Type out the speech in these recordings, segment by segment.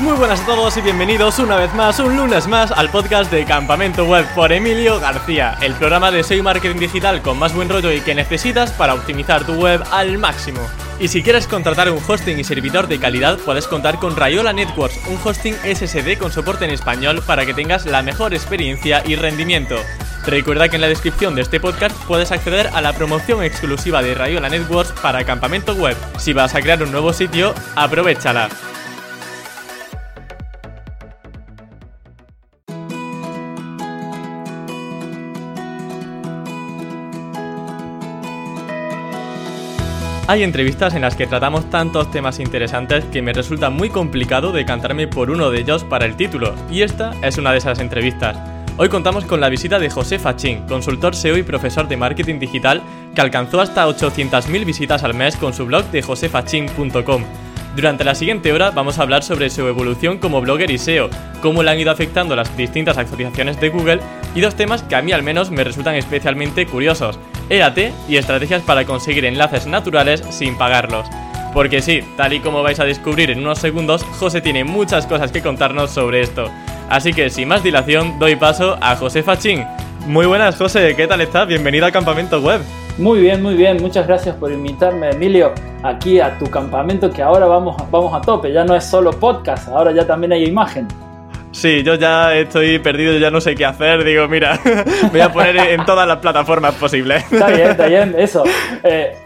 Muy buenas a todos y bienvenidos una vez más, un lunes más, al podcast de Campamento Web por Emilio García, el programa de SEO y marketing digital con más buen rollo y que necesitas para optimizar tu web al máximo. Y si quieres contratar un hosting y servidor de calidad, puedes contar con Raiola Networks, un hosting SSD con soporte en español para que tengas la mejor experiencia y rendimiento. Recuerda que en la descripción de este podcast puedes acceder a la promoción exclusiva de Raiola Networks para Campamento Web. Si vas a crear un nuevo sitio, aprovéchala. Hay entrevistas en las que tratamos tantos temas interesantes que me resulta muy complicado decantarme por uno de ellos para el título, y esta es una de esas entrevistas. Hoy contamos con la visita de José Fachin, consultor SEO y profesor de marketing digital, que alcanzó hasta 800.000 visitas al mes con su blog de josefachin.com. Durante la siguiente hora vamos a hablar sobre su evolución como blogger y SEO, cómo le han ido afectando las distintas actualizaciones de Google y dos temas que a mí al menos me resultan especialmente curiosos: EAT y estrategias para conseguir enlaces naturales sin pagarlos. Porque sí, tal y como vais a descubrir en unos segundos, José tiene muchas cosas que contarnos sobre esto. Así que sin más dilación, doy paso a José Fachin. Muy buenas, José, ¿qué tal estás? Bienvenido a Campamento Web. Muy bien, muchas gracias por invitarme, Emilio, aquí a tu campamento, que ahora vamos a tope. Ya no es solo podcast, ahora ya también hay imagen. Sí, yo ya estoy perdido, yo ya no sé qué hacer. Digo, mira, voy a poner en todas las plataformas posibles. Está bien, eso.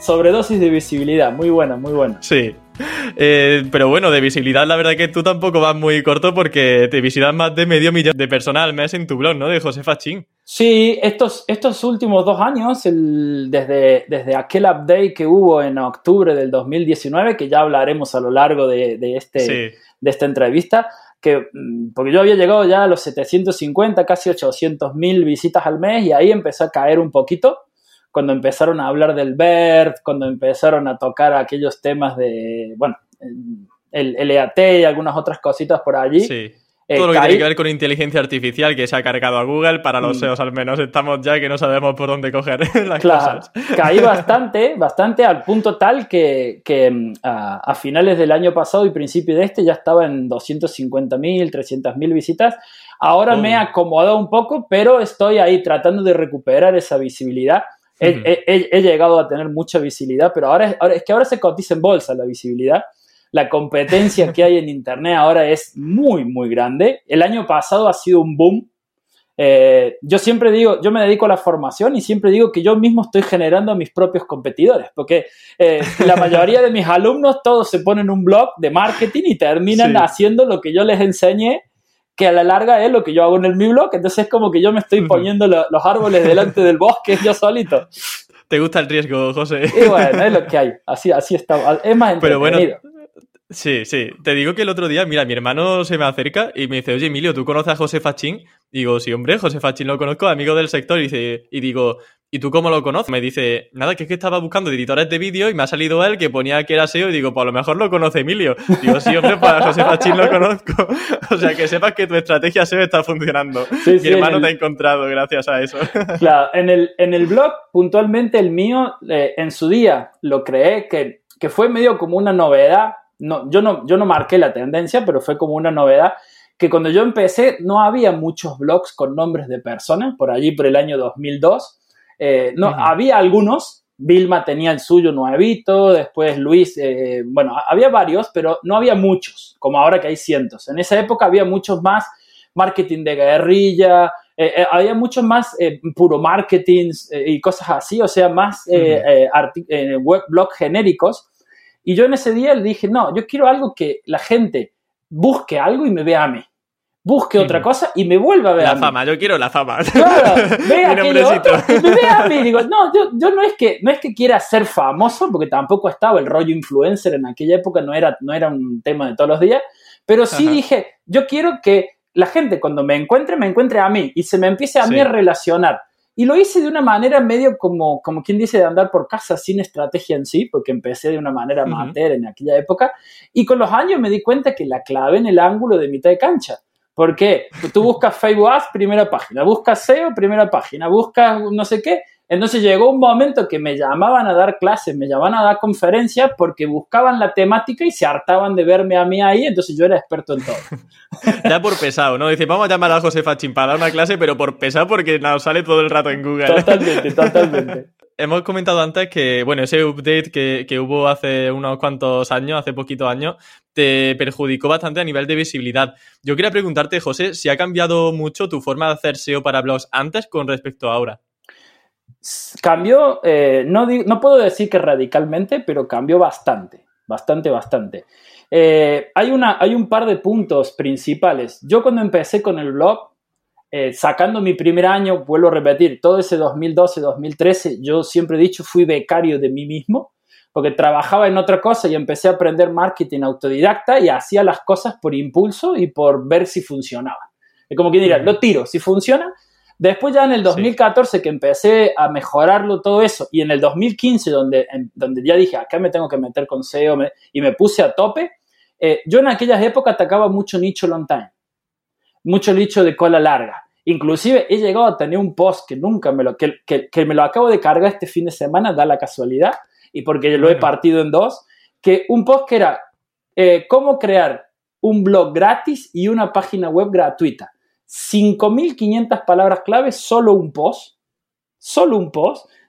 Sobredosis de visibilidad, muy buena. Sí, pero bueno, de visibilidad la verdad que tú tampoco vas muy corto, porque te visitas más de 500.000 de personas al mes en tu blog, ¿no? De José Fachin. Sí, estos últimos 2 años, desde aquel update que hubo en octubre del 2019, que ya hablaremos a lo largo de esta entrevista, porque yo había llegado ya a los 750, casi 800.000 visitas al mes, y ahí empezó a caer un poquito cuando empezaron a hablar del BERT, cuando empezaron a tocar aquellos temas de, bueno, el EAT y algunas otras cositas por allí. Sí. Todo lo que tiene que ver con inteligencia artificial, que se ha cargado a Google para los SEOs, al menos estamos ya que no sabemos por dónde coger las cosas. Caí bastante al punto tal que a finales del año pasado y principio de este ya estaba en 250.000, 300.000 visitas. Ahora me he acomodado un poco, pero estoy ahí tratando de recuperar esa visibilidad. He llegado a tener mucha visibilidad, pero ahora se cotiza en bolsa la visibilidad. La competencia que hay en internet ahora es muy, muy grande. El año pasado ha sido un boom. Yo siempre digo, yo me dedico a la formación y siempre digo que yo mismo estoy generando a mis propios competidores, porque la mayoría de mis alumnos todos se ponen un blog de marketing y terminan haciendo lo que yo les enseñé, que a la larga es lo que yo hago en mi blog. Entonces es como que yo me estoy poniendo los árboles delante del bosque yo solito. ¿Te gusta el riesgo, José? Y bueno, es lo que hay. Así está. Es más entretenido. Pero bueno, sí. Te digo que el otro día, mira, mi hermano se me acerca y me dice, oye, Emilio, ¿tú conoces a José Fachin? Digo, sí, hombre, José Fachin lo conozco, amigo del sector. Y digo, ¿y tú cómo lo conoces? Me dice, nada, que es que estaba buscando editores de vídeo y me ha salido él que ponía que era SEO. Y digo, pues a lo mejor lo conoce Emilio. Digo, sí, hombre, para José Fachin lo conozco. O sea, que sepas que tu estrategia SEO está funcionando. Sí, mi hermano te ha encontrado gracias a eso. Claro, en el blog, puntualmente el mío, en su día lo creé, que fue medio como una novedad. No, yo no marqué la tendencia, pero fue como una novedad, que cuando yo empecé no había muchos blogs con nombres de personas, por allí por el año 2002. Había algunos, Vilma tenía el suyo nuevito, después Luis, había varios, pero no había muchos, como ahora que hay cientos. En esa época había muchos más, marketing de guerrilla, había muchos más puro marketing y cosas así, o sea, más web blogs genéricos. Y yo en ese día le dije, no, yo quiero algo que la gente busque algo y me vea a mí. Busque otra cosa y me vuelva a ver a mí. La fama, yo quiero la fama. Claro, vea aquello otro y me vea a mí. Digo, no, yo no es que quiera ser famoso, porque tampoco estaba el rollo influencer en aquella época, no era un tema de todos los días. Pero sí dije, yo quiero que la gente cuando me encuentre a mí y se me empiece a mí a relacionar. Y lo hice de una manera medio como quien dice de andar por casa, sin estrategia en sí, porque empecé de una manera amateur en aquella época. Y con los años me di cuenta que la clave en el ángulo de mitad de cancha. Porque tú buscas Facebook Ads, primera página. Buscas SEO, primera página. Buscas no sé qué, Entonces llegó un momento que me llamaban a dar clases, me llamaban a dar conferencias porque buscaban la temática y se hartaban de verme a mí ahí, entonces yo era experto en todo. Ya por pesado, ¿no? Dice, vamos a llamar a José Fachin para dar una clase, pero por pesado porque nos sale todo el rato en Google. Totalmente, totalmente. Hemos comentado antes que, bueno, ese update que hubo hace unos cuantos años, hace poquitos años, te perjudicó bastante a nivel de visibilidad. Yo quería preguntarte, José, si ha cambiado mucho tu forma de hacer SEO para blogs antes con respecto a ahora. Cambió, no puedo decir que radicalmente, pero cambió bastante. Hay un par de puntos principales. Yo cuando empecé con el blog, sacando mi primer año, vuelvo a repetir, todo ese 2012, 2013, yo siempre he dicho, fui becario de mí mismo, porque trabajaba en otra cosa y empecé a aprender marketing autodidacta y hacía las cosas por impulso y por ver si funcionaban. Es como quien dirá, lo tiro, si funciona. Después ya en el 2014 que empecé a mejorarlo todo eso y en el 2015 donde ya dije, acá me tengo que meter con SEO y me puse a tope, yo en aquellas épocas atacaba mucho nicho long time, mucho nicho de cola larga. Inclusive he llegado a tener un post que nunca que me lo acabo de cargar este fin de semana, da la casualidad, y porque lo he partido en dos, que un post que era cómo crear un blog gratis y una página web gratuita. 5.500 palabras claves, solo un post,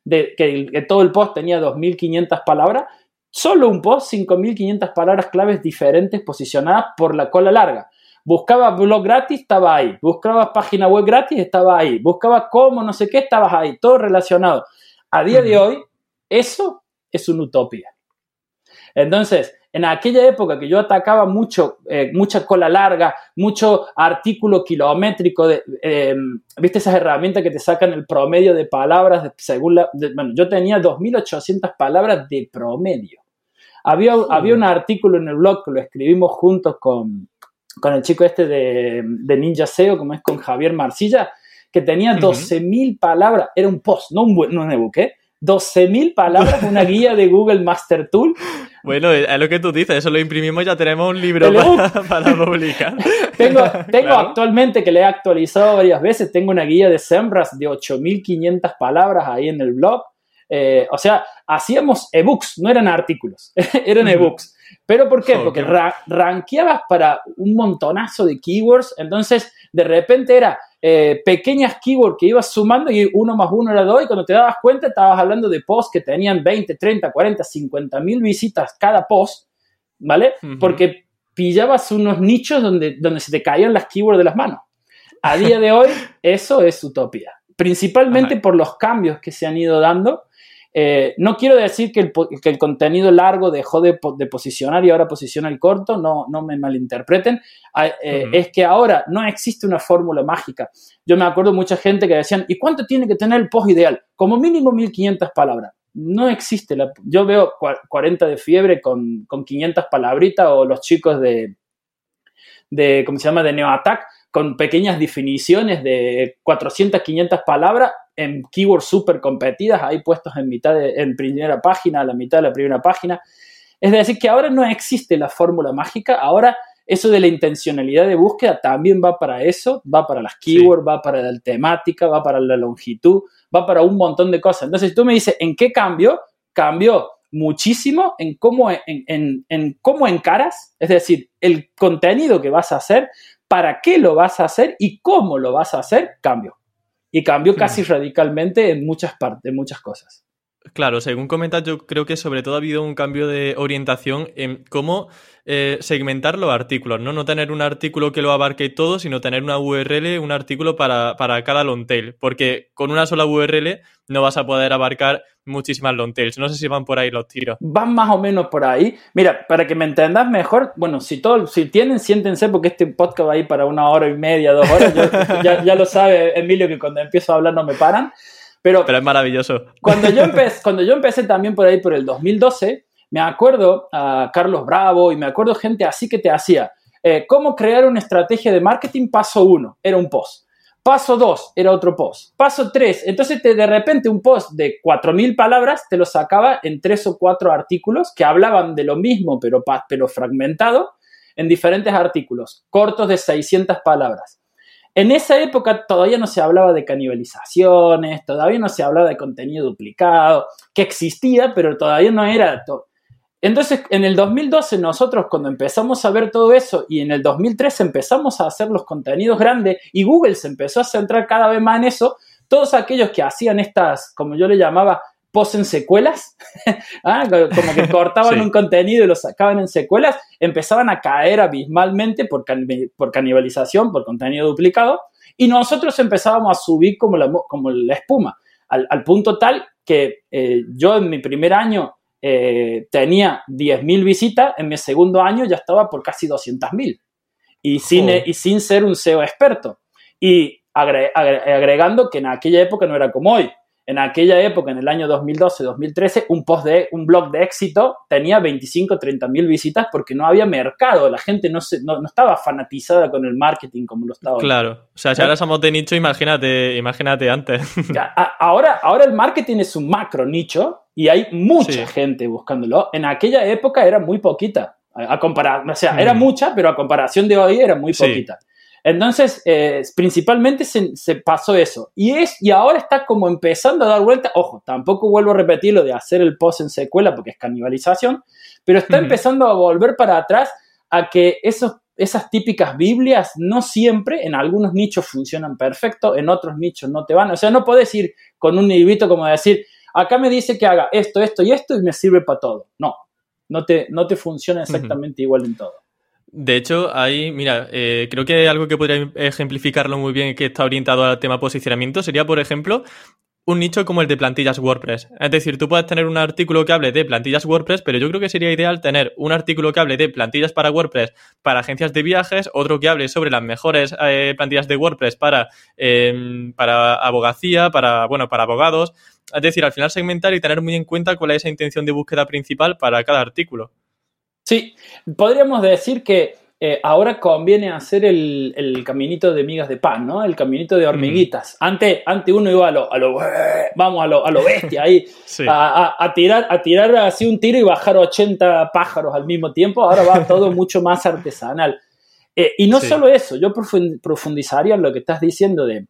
que todo el post tenía 2.500 palabras, solo un post, 5.500 palabras claves diferentes posicionadas por la cola larga. Buscaba blog gratis, estaba ahí. Buscaba página web gratis, estaba ahí. Buscaba cómo, no sé qué, estabas ahí. Todo relacionado. A día de hoy, eso es una utopía. Entonces, en aquella época que yo atacaba mucho, mucha cola larga, mucho artículo kilométrico, ¿viste esas herramientas que te sacan el promedio de palabras? Yo tenía 2.800 palabras de promedio. Había un artículo en el blog que lo escribimos juntos con el chico este de Ninja SEO, como es con Javier Marsilla, que tenía 12.000 palabras, era un post, no un ebook, 12.000 palabras, una guía de Google Master Tool. Bueno, es lo que tú dices, eso lo imprimimos y ya tenemos un libro para publicar. Tengo claro. Actualmente, que le he actualizado varias veces, tengo una guía de SEMrush de 8.500 palabras ahí en el blog. O sea, hacíamos ebooks, no eran artículos, eran ebooks. ¿Pero por qué? Porque rankeabas para un montonazo de keywords, entonces de repente era pequeñas keywords que ibas sumando y 1 más 1 era 2 y cuando te dabas cuenta estabas hablando de posts que tenían 20, 30, 40, 50.000 visitas cada post, ¿vale? Porque pillabas unos nichos donde se te caían las keywords de las manos. A día de hoy eso es utopía, principalmente por los cambios que se han ido dando. No quiero decir que el contenido largo dejó de posicionar y ahora posiciona el corto, no me malinterpreten, es que ahora no existe una fórmula mágica. Yo me acuerdo mucha gente que decían, ¿y cuánto tiene que tener el post ideal? Como mínimo 1.500 palabras. No existe, yo veo 40 de fiebre con 500 palabritas o los chicos de ¿cómo se llama?, de NeoAttack, con pequeñas definiciones de 400, 500 palabras en keywords súper competidas, ahí puestos en primera página, a la mitad de la primera página. Es decir, que ahora no existe la fórmula mágica, ahora eso de la intencionalidad de búsqueda también va para eso, va para las keywords, va para la temática, va para la longitud, va para un montón de cosas. Entonces, si tú me dices, ¿en qué cambió? Cambió muchísimo en cómo encaras, es decir, el contenido que vas a hacer, para qué lo vas a hacer y cómo lo vas a hacer, cambio. Y cambió casi radicalmente en muchas partes, en muchas cosas. Claro, según comentas, yo creo que sobre todo ha habido un cambio de orientación en cómo segmentar los artículos, ¿no? No tener un artículo que lo abarque todo, sino tener una URL, un artículo para cada long tail, porque con una sola URL no vas a poder abarcar muchísimas long tails. No sé si van por ahí los tiros. Van más o menos por ahí. Mira, para que me entendas mejor, bueno, si tienen, siéntense, porque este podcast va a ir para 1 hora y media, 2 horas. Ya lo sabe Emilio que cuando empiezo a hablar no me paran. Pero es maravilloso. Cuando yo empecé también por ahí, por el 2012, me acuerdo a Carlos Bravo y me acuerdo gente así que te hacía cómo crear una estrategia de marketing, paso 1, era un post. Paso 2, era otro post. Paso 3, entonces de repente un post de 4.000 palabras te lo sacaba en 3 o 4 artículos que hablaban de lo mismo, pero fragmentado en diferentes artículos, cortos de 600 palabras. En esa época todavía no se hablaba de canibalizaciones, todavía no se hablaba de contenido duplicado, que existía, pero todavía no era todo. Entonces, en el 2012 nosotros cuando empezamos a ver todo eso y en el 2013 empezamos a hacer los contenidos grandes y Google se empezó a centrar cada vez más en eso, todos aquellos que hacían estas, como yo le llamaba, post en secuelas, ¿ah? Como que cortaban sí. un contenido y lo sacaban en secuelas, empezaban a caer abismalmente por canibalización, por contenido duplicado, y nosotros empezábamos a subir como la espuma, al punto tal que yo en mi primer año tenía 10.000 visitas, en mi segundo año ya estaba por casi 200.000, y sin ser un SEO experto, y agregando que en aquella época no era como hoy. En aquella época, en el año 2012-2013, un blog de éxito tenía 25-30.000 visitas porque no había mercado. La gente no estaba fanatizada con el marketing como lo estaba. Claro. Hoy. O sea, si ahora somos de nicho, imagínate antes. Ahora el marketing es un macro nicho y hay mucha gente buscándolo. En aquella época era muy poquita. Era mucha, pero a comparación de hoy era muy poquita. Sí. Entonces, principalmente se pasó eso. Y ahora está como empezando a dar vuelta. Ojo, tampoco vuelvo a repetir lo de hacer el post en secuela porque es canibalización, pero está empezando a volver para atrás a que esas típicas Biblias no siempre, en algunos nichos funcionan perfecto, en otros nichos no te van. O sea, no podés ir con un librito como decir, acá me dice que haga esto, esto y esto y me sirve para todo. No te funciona exactamente igual en todo. De hecho, ahí, mira, creo que algo que podría ejemplificarlo muy bien que está orientado al tema posicionamiento sería, por ejemplo, un nicho como el de plantillas WordPress. Es decir, tú puedes tener un artículo que hable de plantillas WordPress, pero yo creo que sería ideal tener un artículo que hable de plantillas para WordPress para agencias de viajes, otro que hable sobre las mejores plantillas de WordPress para abogacía, para abogados. Es decir, al final segmentar y tener muy en cuenta cuál es esa intención de búsqueda principal para cada artículo. Sí, podríamos decir que ahora conviene hacer el caminito de migas de pan, ¿no? El caminito de hormiguitas. Antes uno iba a lo bestia ahí, sí. a tirar así un tiro y bajar 80 pájaros al mismo tiempo. Ahora va todo mucho más artesanal. Y no solo eso, yo profundizaría en lo que estás diciendo de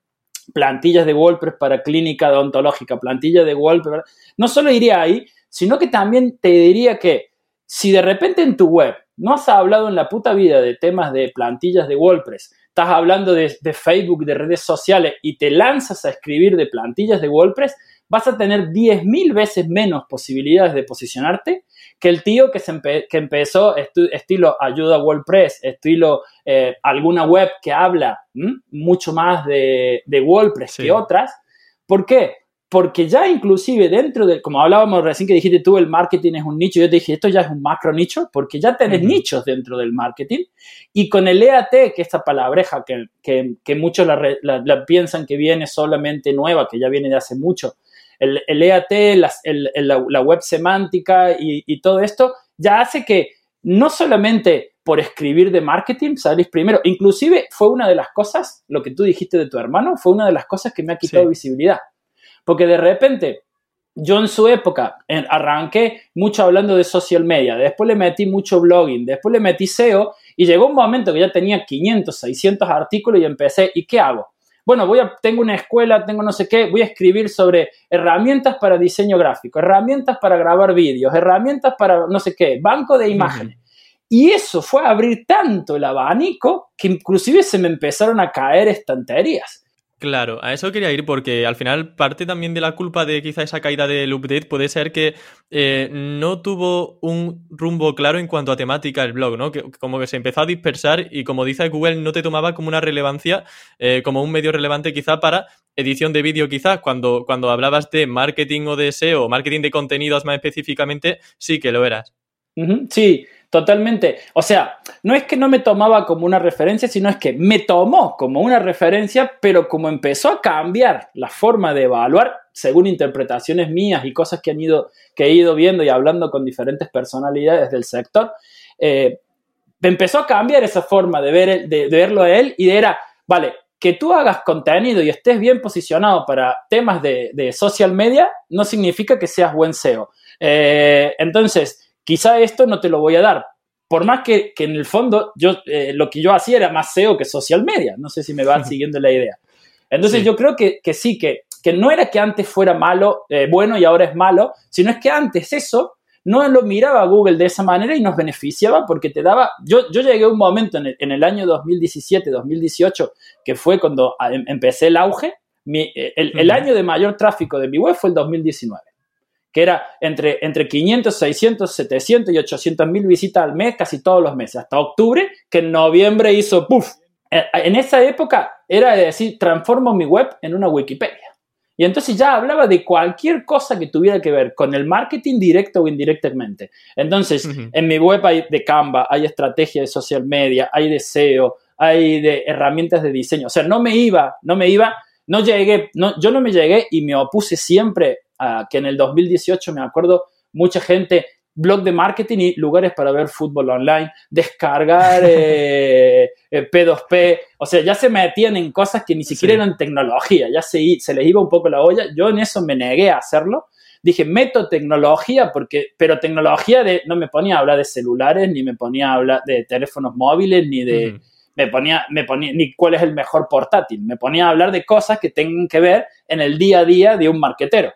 plantillas de WordPress para clínica odontológica, plantillas de WordPress. No solo iría ahí, sino que también te diría que si de repente en tu web no has hablado en la puta vida de temas de plantillas de WordPress, estás hablando de Facebook, de redes sociales y te lanzas a escribir de plantillas de WordPress, vas a tener 10.000 veces menos posibilidades de posicionarte que el tío que empezó estilo ayuda a WordPress, estilo alguna web que habla mucho más de WordPress que otras. ¿Por qué? Porque ya inclusive dentro del, como hablábamos recién que dijiste tú, el marketing es un nicho, yo te dije, esto ya es un macro nicho, porque ya tenés nichos dentro del marketing. Y con el EAT, que esta palabreja que muchos la piensan que viene solamente nueva, que ya viene de hace mucho, el EAT, la web semántica y todo esto, ya hace que no solamente por escribir de marketing salís primero. Inclusive fue una de las cosas, lo que tú dijiste de tu hermano, fue una de las cosas que me ha quitado visibilidad. Porque de repente, yo en su época arranqué mucho hablando de social media, después le metí mucho blogging, después le metí SEO y llegó un momento que ya tenía 500, 600 artículos y empecé, ¿y qué hago? Bueno, tengo una escuela, tengo no sé qué, voy a escribir sobre herramientas para diseño gráfico, herramientas para grabar vídeos, herramientas para no sé qué, banco de imágenes. Y eso fue abrir tanto el abanico que inclusive se me empezaron a caer estanterías. Claro, a eso quería ir porque al final parte también de la culpa de quizá esa caída del update puede ser que no tuvo un rumbo claro en cuanto a temática el blog, ¿no? Que, como que se empezó a dispersar y como dice Google no te tomaba como una relevancia, como un medio relevante quizá para edición de vídeo quizás, cuando hablabas de marketing o de SEO, marketing de contenidos más específicamente, sí que lo eras. Sí, totalmente. O sea, no es que no me tomaba como una referencia, sino es que me tomó como una referencia, pero como empezó a cambiar la forma de evaluar, según interpretaciones mías y cosas que he ido viendo y hablando con diferentes personalidades del sector, empezó a cambiar esa forma de verlo a él y era, vale, que tú hagas contenido y estés bien posicionado para temas de social media no significa que seas buen SEO. Entonces, quizá esto no te lo voy a dar, por más que en el fondo yo lo que yo hacía era más SEO que social media. No sé si me van siguiendo la idea. Entonces sí. Yo creo que sí, que no era que antes fuera malo, bueno y ahora es malo, sino es que antes eso no lo miraba Google de esa manera y nos beneficiaba porque te daba... Yo llegué a un momento en el año 2017, 2018, que fue cuando empecé el auge. El año de mayor tráfico de mi web fue el 2019. Que era entre 500, 600, 700 y 800 mil visitas al mes, casi todos los meses, hasta octubre, que en noviembre hizo ¡puf! En esa época era de decir, transformo mi web en una Wikipedia. Y entonces ya hablaba de cualquier cosa que tuviera que ver con el marketing directo o indirectamente. Entonces, en mi web hay de Canva, hay estrategia de social media, hay de SEO, hay de herramientas de diseño. O sea, no me llegué y me opuse siempre a que en el 2018, me acuerdo, mucha gente, blog de marketing y lugares para ver fútbol online, descargar P2P, o sea, ya se metían en cosas que ni siquiera eran tecnología, ya se les iba un poco la olla. Yo en eso me negué a hacerlo. Dije, meto tecnología, pero tecnología no me ponía a hablar de celulares, ni me ponía a hablar de teléfonos móviles, ni de... Me ponía ni cuál es el mejor portátil. Me ponía a hablar de cosas que tengan que ver en el día a día de un marketero.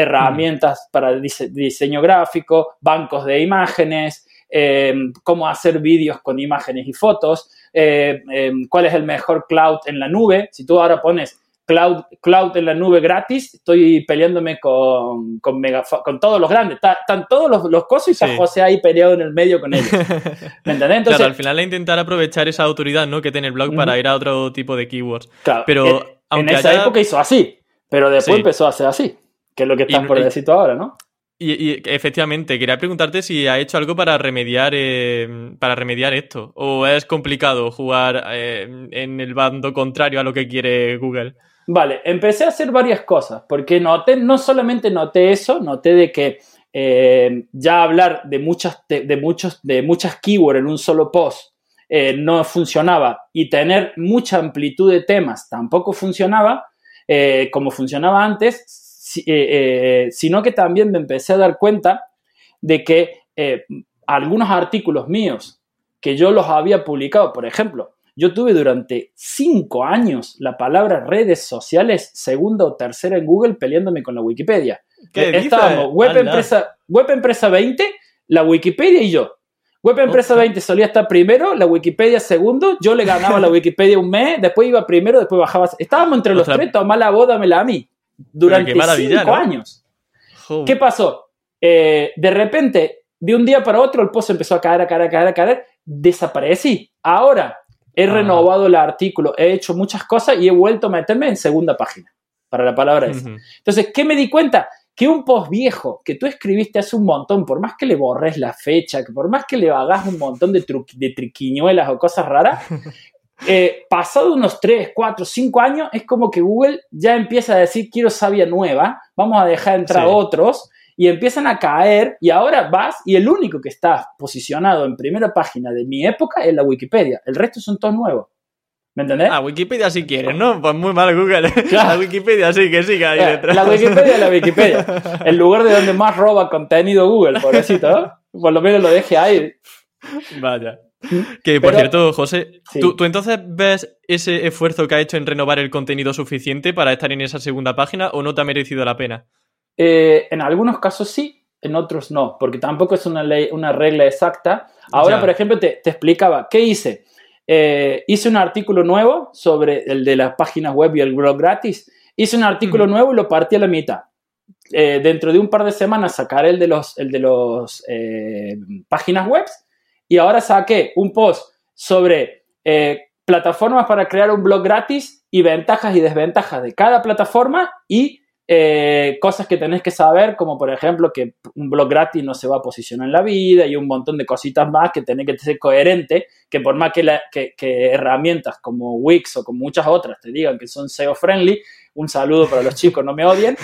Herramientas para diseño gráfico, bancos de imágenes, cómo hacer vídeos con imágenes y fotos, cuál es el mejor cloud en la nube. Si tú ahora pones cloud en la nube gratis, estoy peleándome con todos los grandes. Están todos los cosos y está José ahí peleado en el medio con ellos. ¿Me entendés? Entonces, claro, al final intentar aprovechar esa autoridad, ¿no?, que tiene el blog para ir a otro tipo de keywords. Claro, pero en esa época hizo así, pero después empezó a hacer así. Que es lo que estás por decir tú ahora, ¿no? Y efectivamente, quería preguntarte si ha hecho algo para remediar esto. ¿O es complicado jugar en el bando contrario a lo que quiere Google? Vale, empecé a hacer varias cosas. Porque noté de que ya hablar de muchas keywords en un solo post no funcionaba. Y tener mucha amplitud de temas tampoco funcionaba como funcionaba antes. Sino que también me empecé a dar cuenta de que algunos artículos míos que yo los había publicado, por ejemplo, yo tuve durante 5 años la palabra redes sociales segunda o tercera en Google peleándome con la Wikipedia. Estábamos Web Empresa 20, la Wikipedia y yo. Web Empresa 20 solía estar primero, la Wikipedia segundo, yo le ganaba la Wikipedia un mes, después iba primero, después bajaba. Estábamos entre los tres, tomá la boda, dámela a mí. Durante 5 años. Joder. ¿Qué pasó? De repente, de un día para otro, el post empezó a caer. Desaparecí. Ahora he renovado el artículo, he hecho muchas cosas y he vuelto a meterme en segunda página para la palabra esa. Entonces, ¿qué me di cuenta? Que un post viejo que tú escribiste hace un montón, por más que le borres la fecha, que por más que le hagas un montón de triquiñuelas o cosas raras... pasado unos 3, 4, 5 años es como que Google ya empieza a decir quiero savia nueva, vamos a dejar entrar otros y empiezan a caer y ahora vas y el único que está posicionado en primera página de mi época es la Wikipedia, el resto son todos nuevos. ¿Me entendés? Ah, Wikipedia si quieres, ¿no? Pues muy mal Google. Claro. La Wikipedia sí que siga ahí detrás. La Wikipedia. El lugar de donde más roba contenido Google, pobrecito, ¿no? Por lo menos lo deje ahí. Vaya. Que, por cierto, José, ¿tú entonces ves ese esfuerzo que ha hecho en renovar el contenido suficiente para estar en esa segunda página o no te ha merecido la pena? En algunos casos sí, en otros no, porque tampoco es una regla exacta. Ahora, por ejemplo, te explicaba, ¿qué hice? Hice un artículo nuevo sobre el de las páginas web y el blog gratis. Hice un artículo nuevo y lo partí a la mitad. Dentro de un par de semanas sacaré el de los páginas web. Y ahora saqué un post sobre plataformas para crear un blog gratis y ventajas y desventajas de cada plataforma y cosas que tenés que saber, como por ejemplo que un blog gratis no se va a posicionar en la vida y un montón de cositas más que tenés que ser coherente, que por más que herramientas como Wix o como muchas otras te digan que son SEO friendly, un saludo para los chicos, no me odien,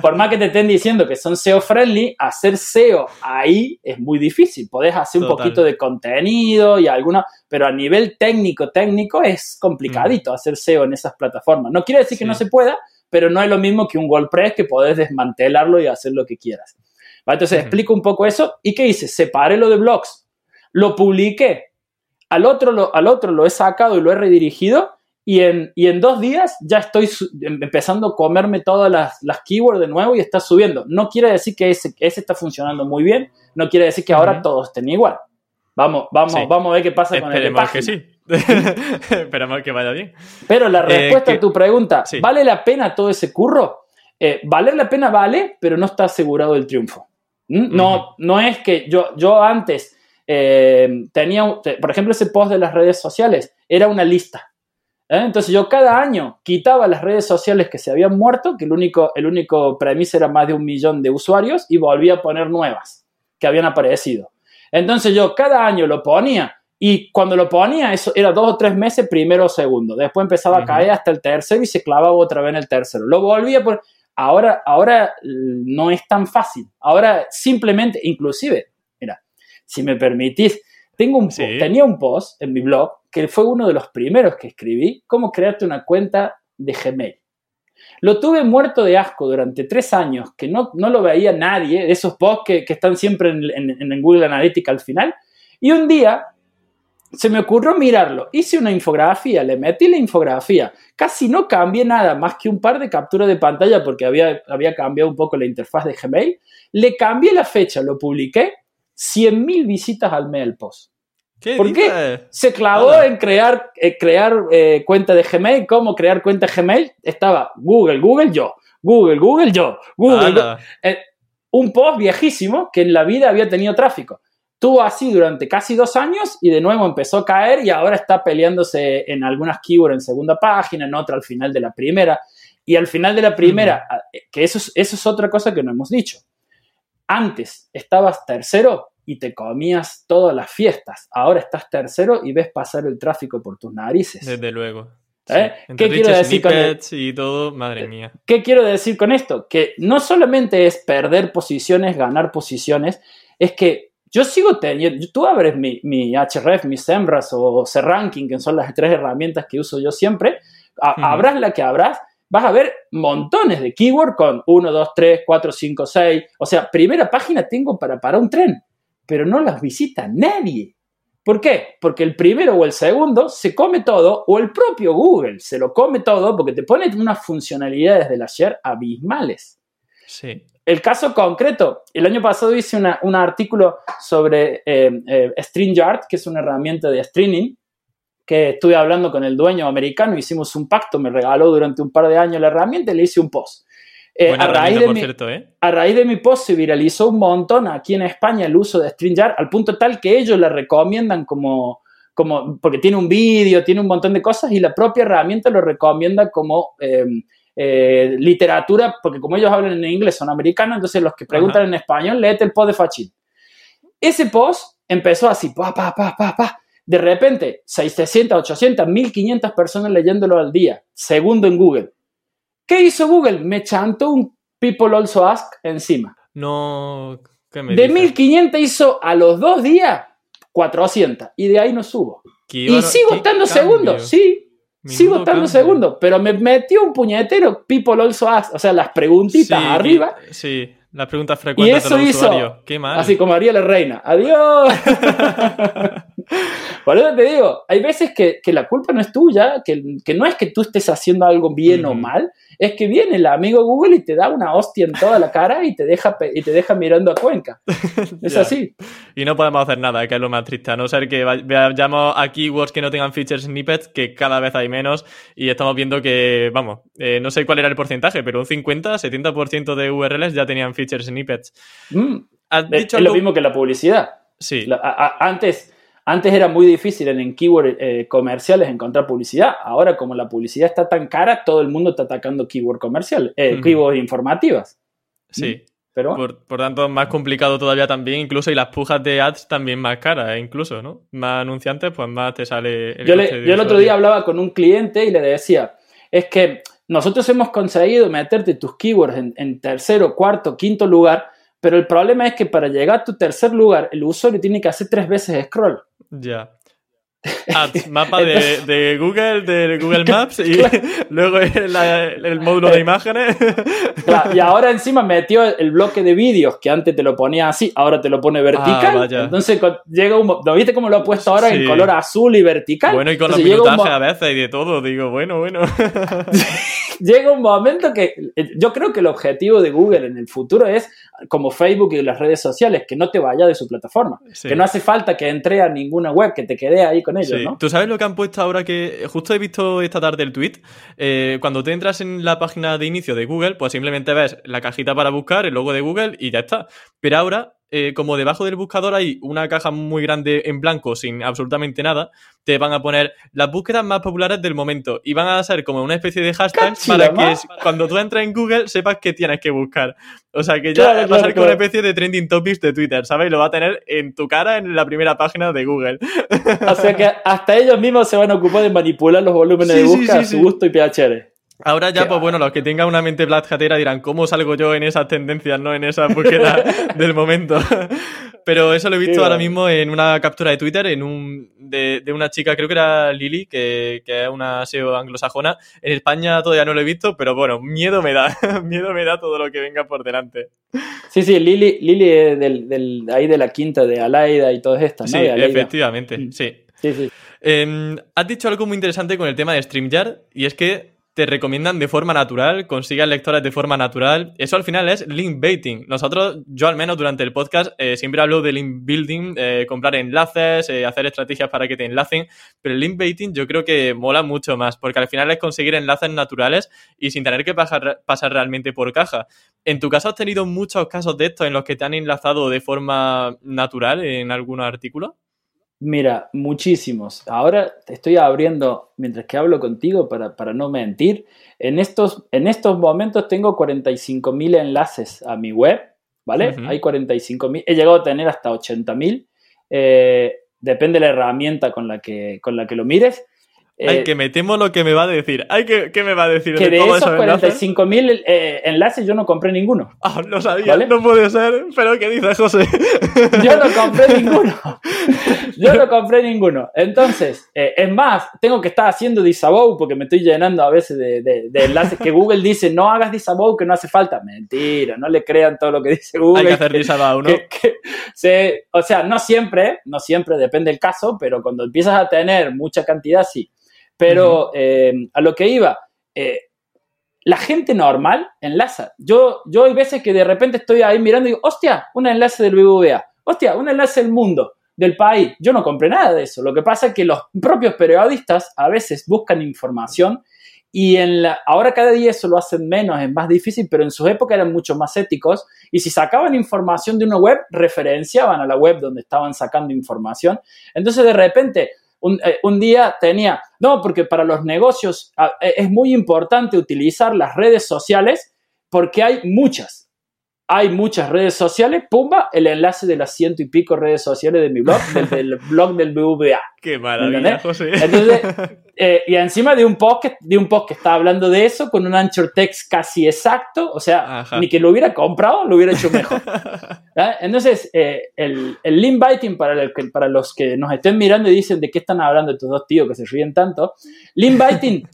por más que te estén diciendo que son SEO friendly, hacer SEO ahí es muy difícil, podés hacer un poquito de contenido y alguna, pero a nivel técnico es complicadito hacer SEO en esas plataformas, no quiere decir que no se pueda, pero no es lo mismo que un WordPress que podés desmantelarlo y hacer lo que quieras. ¿Vale? Entonces, explico un poco eso. ¿Y qué hice? Separé lo de blogs. lo publiqué, al otro lo he sacado y lo he redirigido y en 2 días ya estoy empezando a comerme todas las keywords de nuevo y está subiendo. No quiere decir que ese está funcionando muy bien, no quiere decir que ahora todos estén igual. Vamos a ver qué pasa. Esperemos con el de página. Que sí. Esperemos que vaya bien. Pero la respuesta a tu pregunta, sí. ¿Vale la pena todo ese curro? Vale la pena, vale, pero no está asegurado el triunfo. No es que yo antes tenía, por ejemplo, ese post de las redes sociales, era una lista. Entonces yo cada año quitaba las redes sociales que se habían muerto, que el único premise era más de 1 millón de usuarios, y volvía a poner nuevas que habían aparecido. Entonces yo cada año lo ponía y cuando lo ponía eso era 2 o 3 meses primero o segundo. Después empezaba a caer hasta el tercero y se clavaba otra vez en el tercero. Lo volvía a poner. Ahora no es tan fácil. Ahora simplemente, inclusive, mira, si me permitís, tenía un post en mi blog que fue uno de los primeros que escribí, cómo crearte una cuenta de Gmail. Lo tuve muerto de asco durante 3 años, que no lo veía nadie, esos posts que están siempre en Google Analytics al final. Y un día se me ocurrió mirarlo. Hice una infografía, le metí la infografía. Casi no cambié nada más que un par de capturas de pantalla porque había cambiado un poco la interfaz de Gmail. Le cambié la fecha, lo publiqué. 100.000 visitas al mes al post. ¿Por qué? Se clavó en crear cuenta de Gmail. ¿Cómo crear cuenta de Gmail? Estaba Google, yo. Un post viejísimo que en la vida había tenido tráfico. Estuvo así durante casi 2 años y de nuevo empezó a caer y ahora está peleándose en algunas keywords en segunda página, en otra al final de la primera. Y al final de la primera, que eso es otra cosa que no hemos dicho. Antes estabas tercero y te comías todas las fiestas. Ahora estás tercero y ves pasar el tráfico por tus narices. Desde luego. Sí. ¿Qué quiero decir con esto? Y todo, madre mía. ¿Qué quiero decir con esto? Que no solamente es perder posiciones, ganar posiciones, es que yo sigo teniendo, tú abres mi Ahrefs, mi SEMrush o C-Ranking, que son las 3 herramientas que uso yo siempre, abras la que abras, vas a ver montones de keywords con 1, 2, 3, 4, 5, 6. O sea, primera página tengo para un tren, pero no las visita nadie. ¿Por qué? Porque el primero o el segundo se come todo, o el propio Google se lo come todo porque te pone unas funcionalidades de la share abismales. Sí. El caso concreto, el año pasado hice un artículo sobre StreamYard, que es una herramienta de streaming, que estuve hablando con el dueño americano, hicimos un pacto, me regaló durante un par de años la herramienta y le hice un post. A raíz de mi post se viralizó un montón aquí en España el uso de StreamYard, al punto tal que ellos la recomiendan como porque tiene un vídeo, tiene un montón de cosas y la propia herramienta lo recomienda como literatura, porque como ellos hablan en inglés, son americanos, entonces los que preguntan en español, léete el post de Fachin. Ese post empezó así, pa. De repente, 600, 800, 1.500 personas leyéndolo al día, segundo en Google. ¿Qué hizo Google? Me chantó un People Also Ask encima. No, ¿qué me dices? De 1.500 hizo a los 2 días 400 y de ahí no subo. Y sigo estando segundo, sí. Sigo estando segundo, pero me metió un puñetero People Also Ask, o sea, las preguntitas arriba. Sí. Las preguntas frecuentes de los usuarios. Qué mal. Así como haría la reina. ¡Adiós! Por eso te digo, hay veces que la culpa no es tuya, que no es que tú estés haciendo algo bien o mal, es que viene el amigo Google y te da una hostia en toda la cara y te deja mirando a Cuenca. Es así. Y no podemos hacer nada, que es lo más triste. A no ser que vayamos a keywords que no tengan feature snippets, que cada vez hay menos, y estamos viendo que, vamos, no sé cuál era el porcentaje, pero un 50, 70% de URLs ya tenían feature snippets. Es lo mismo que la publicidad. Sí. Antes era muy difícil en keywords comerciales encontrar publicidad. Ahora, como la publicidad está tan cara, todo el mundo está atacando keywords comerciales, keywords informativas. Sí. Pero por tanto, más complicado todavía también, incluso, y las pujas de ads también más caras, incluso, ¿no? Más anunciantes, pues más te sale... Yo el otro día hablaba con un cliente y le decía, es que nosotros hemos conseguido meterte tus keywords en tercero, cuarto, quinto lugar, pero el problema es que para llegar a tu tercer lugar, el usuario tiene que hacer 3 veces scroll. Ya. Ads, mapa de Google, de Google Maps y claro. Luego el módulo de imágenes. Claro, y ahora encima metió el bloque de vídeos que antes te lo ponía así, ahora te lo pone vertical. Ah, entonces llega un... ¿No viste cómo lo ha puesto ahora en color azul y vertical? Bueno, y con entonces, los minutajes a veces y de todo, digo, bueno. Llega un momento que yo creo que el objetivo de Google en el futuro es, como Facebook y las redes sociales, que no te vaya de su plataforma. Sí. Que no hace falta que entre a ninguna web, que te quede ahí con ellos, sí. ¿No? ¿Tú sabes lo que han puesto ahora que... Justo he visto esta tarde el tweet. Cuando te entras en la página de inicio de Google, pues simplemente ves la cajita para buscar, el logo de Google y ya está. Pero ahora... como debajo del buscador hay una caja muy grande en blanco sin absolutamente nada, te van a poner las búsquedas más populares del momento y van a ser como una especie de hashtag para que cuando tú entres en Google sepas qué tienes que buscar. O sea que ya va a ser como una especie de trending topics de Twitter, ¿sabes? Y lo va a tener en tu cara en la primera página de Google. O sea que hasta ellos mismos se van a ocupar de manipular los volúmenes de búsqueda a su gusto y PHR. Ahora ya, pues bueno, los que tengan una mente black hatera dirán, ¿cómo salgo yo en esas tendencias, no en esa búsqueda del momento? Pero eso lo he visto ahora mismo en una captura de Twitter de una chica, creo que era Lily, que es una SEO anglosajona. En España todavía no lo he visto, pero bueno, miedo me da. Miedo me da todo lo que venga por delante. Sí, Lily es ahí de la quinta, de Alaida y todas estas, ¿no? Sí, efectivamente, sí. Has dicho algo muy interesante con el tema de StreamYard, y es que te recomiendan de forma natural, consigas lectores de forma natural. Eso al final es link baiting. Nosotros, yo al menos durante el podcast, siempre hablo de link building, comprar enlaces, hacer estrategias para que te enlacen, pero el link baiting yo creo que mola mucho más, porque al final es conseguir enlaces naturales y sin tener que pasar realmente por caja. ¿En tu caso has tenido muchos casos de estos en los que te han enlazado de forma natural en algunos artículos? Mira, muchísimos. Ahora te estoy abriendo, mientras que hablo contigo, para no mentir. En estos momentos tengo 45.000 enlaces a mi web, ¿vale? Uh-huh. Hay 45.000. He llegado a tener hasta 80.000. Depende de la herramienta con la que lo mires. Ay, que me temo lo que me va a decir. Ay, ¿qué me va a decir? Que de esos 45.000 enlaces yo no compré ninguno. Ah, lo sabía, ¿vale? No puede ser. Pero ¿qué dices, José? Yo no compré ninguno. Entonces, es más, tengo que estar haciendo disavow porque me estoy llenando a veces de enlaces que Google dice, no hagas disavow, que no hace falta. Mentira, no le crean todo lo que dice Google. Hay que hacer disavow, ¿no? O sea, no siempre, depende del caso, pero cuando empiezas a tener mucha cantidad, sí. Pero a lo que iba, la gente normal enlaza. Yo hay veces que de repente estoy ahí mirando y digo, hostia, un enlace del BBVA, hostia, un enlace del mundo, del país. Yo no compré nada de eso. Lo que pasa es que los propios periodistas a veces buscan información y ahora cada día eso lo hacen menos, es más difícil, pero en sus épocas eran mucho más éticos y si sacaban información de una web, referenciaban a la web donde estaban sacando información. Entonces, de repente... Un día tenía, no, porque para los negocios es muy importante utilizar las redes sociales porque hay muchas redes sociales, pumba, el enlace de las 100 y pico redes sociales de mi blog, del blog del BBVA. ¡Qué maravilla, ¿entendés? José! Entonces, y encima de un post que está hablando de eso con un anchor text casi exacto, o sea, ajá, ni que lo hubiera comprado, lo hubiera hecho mejor. ¿Eh? Entonces, el link baiting para los que nos estén mirando y dicen de qué están hablando estos dos tíos que se ríen tanto, link baiting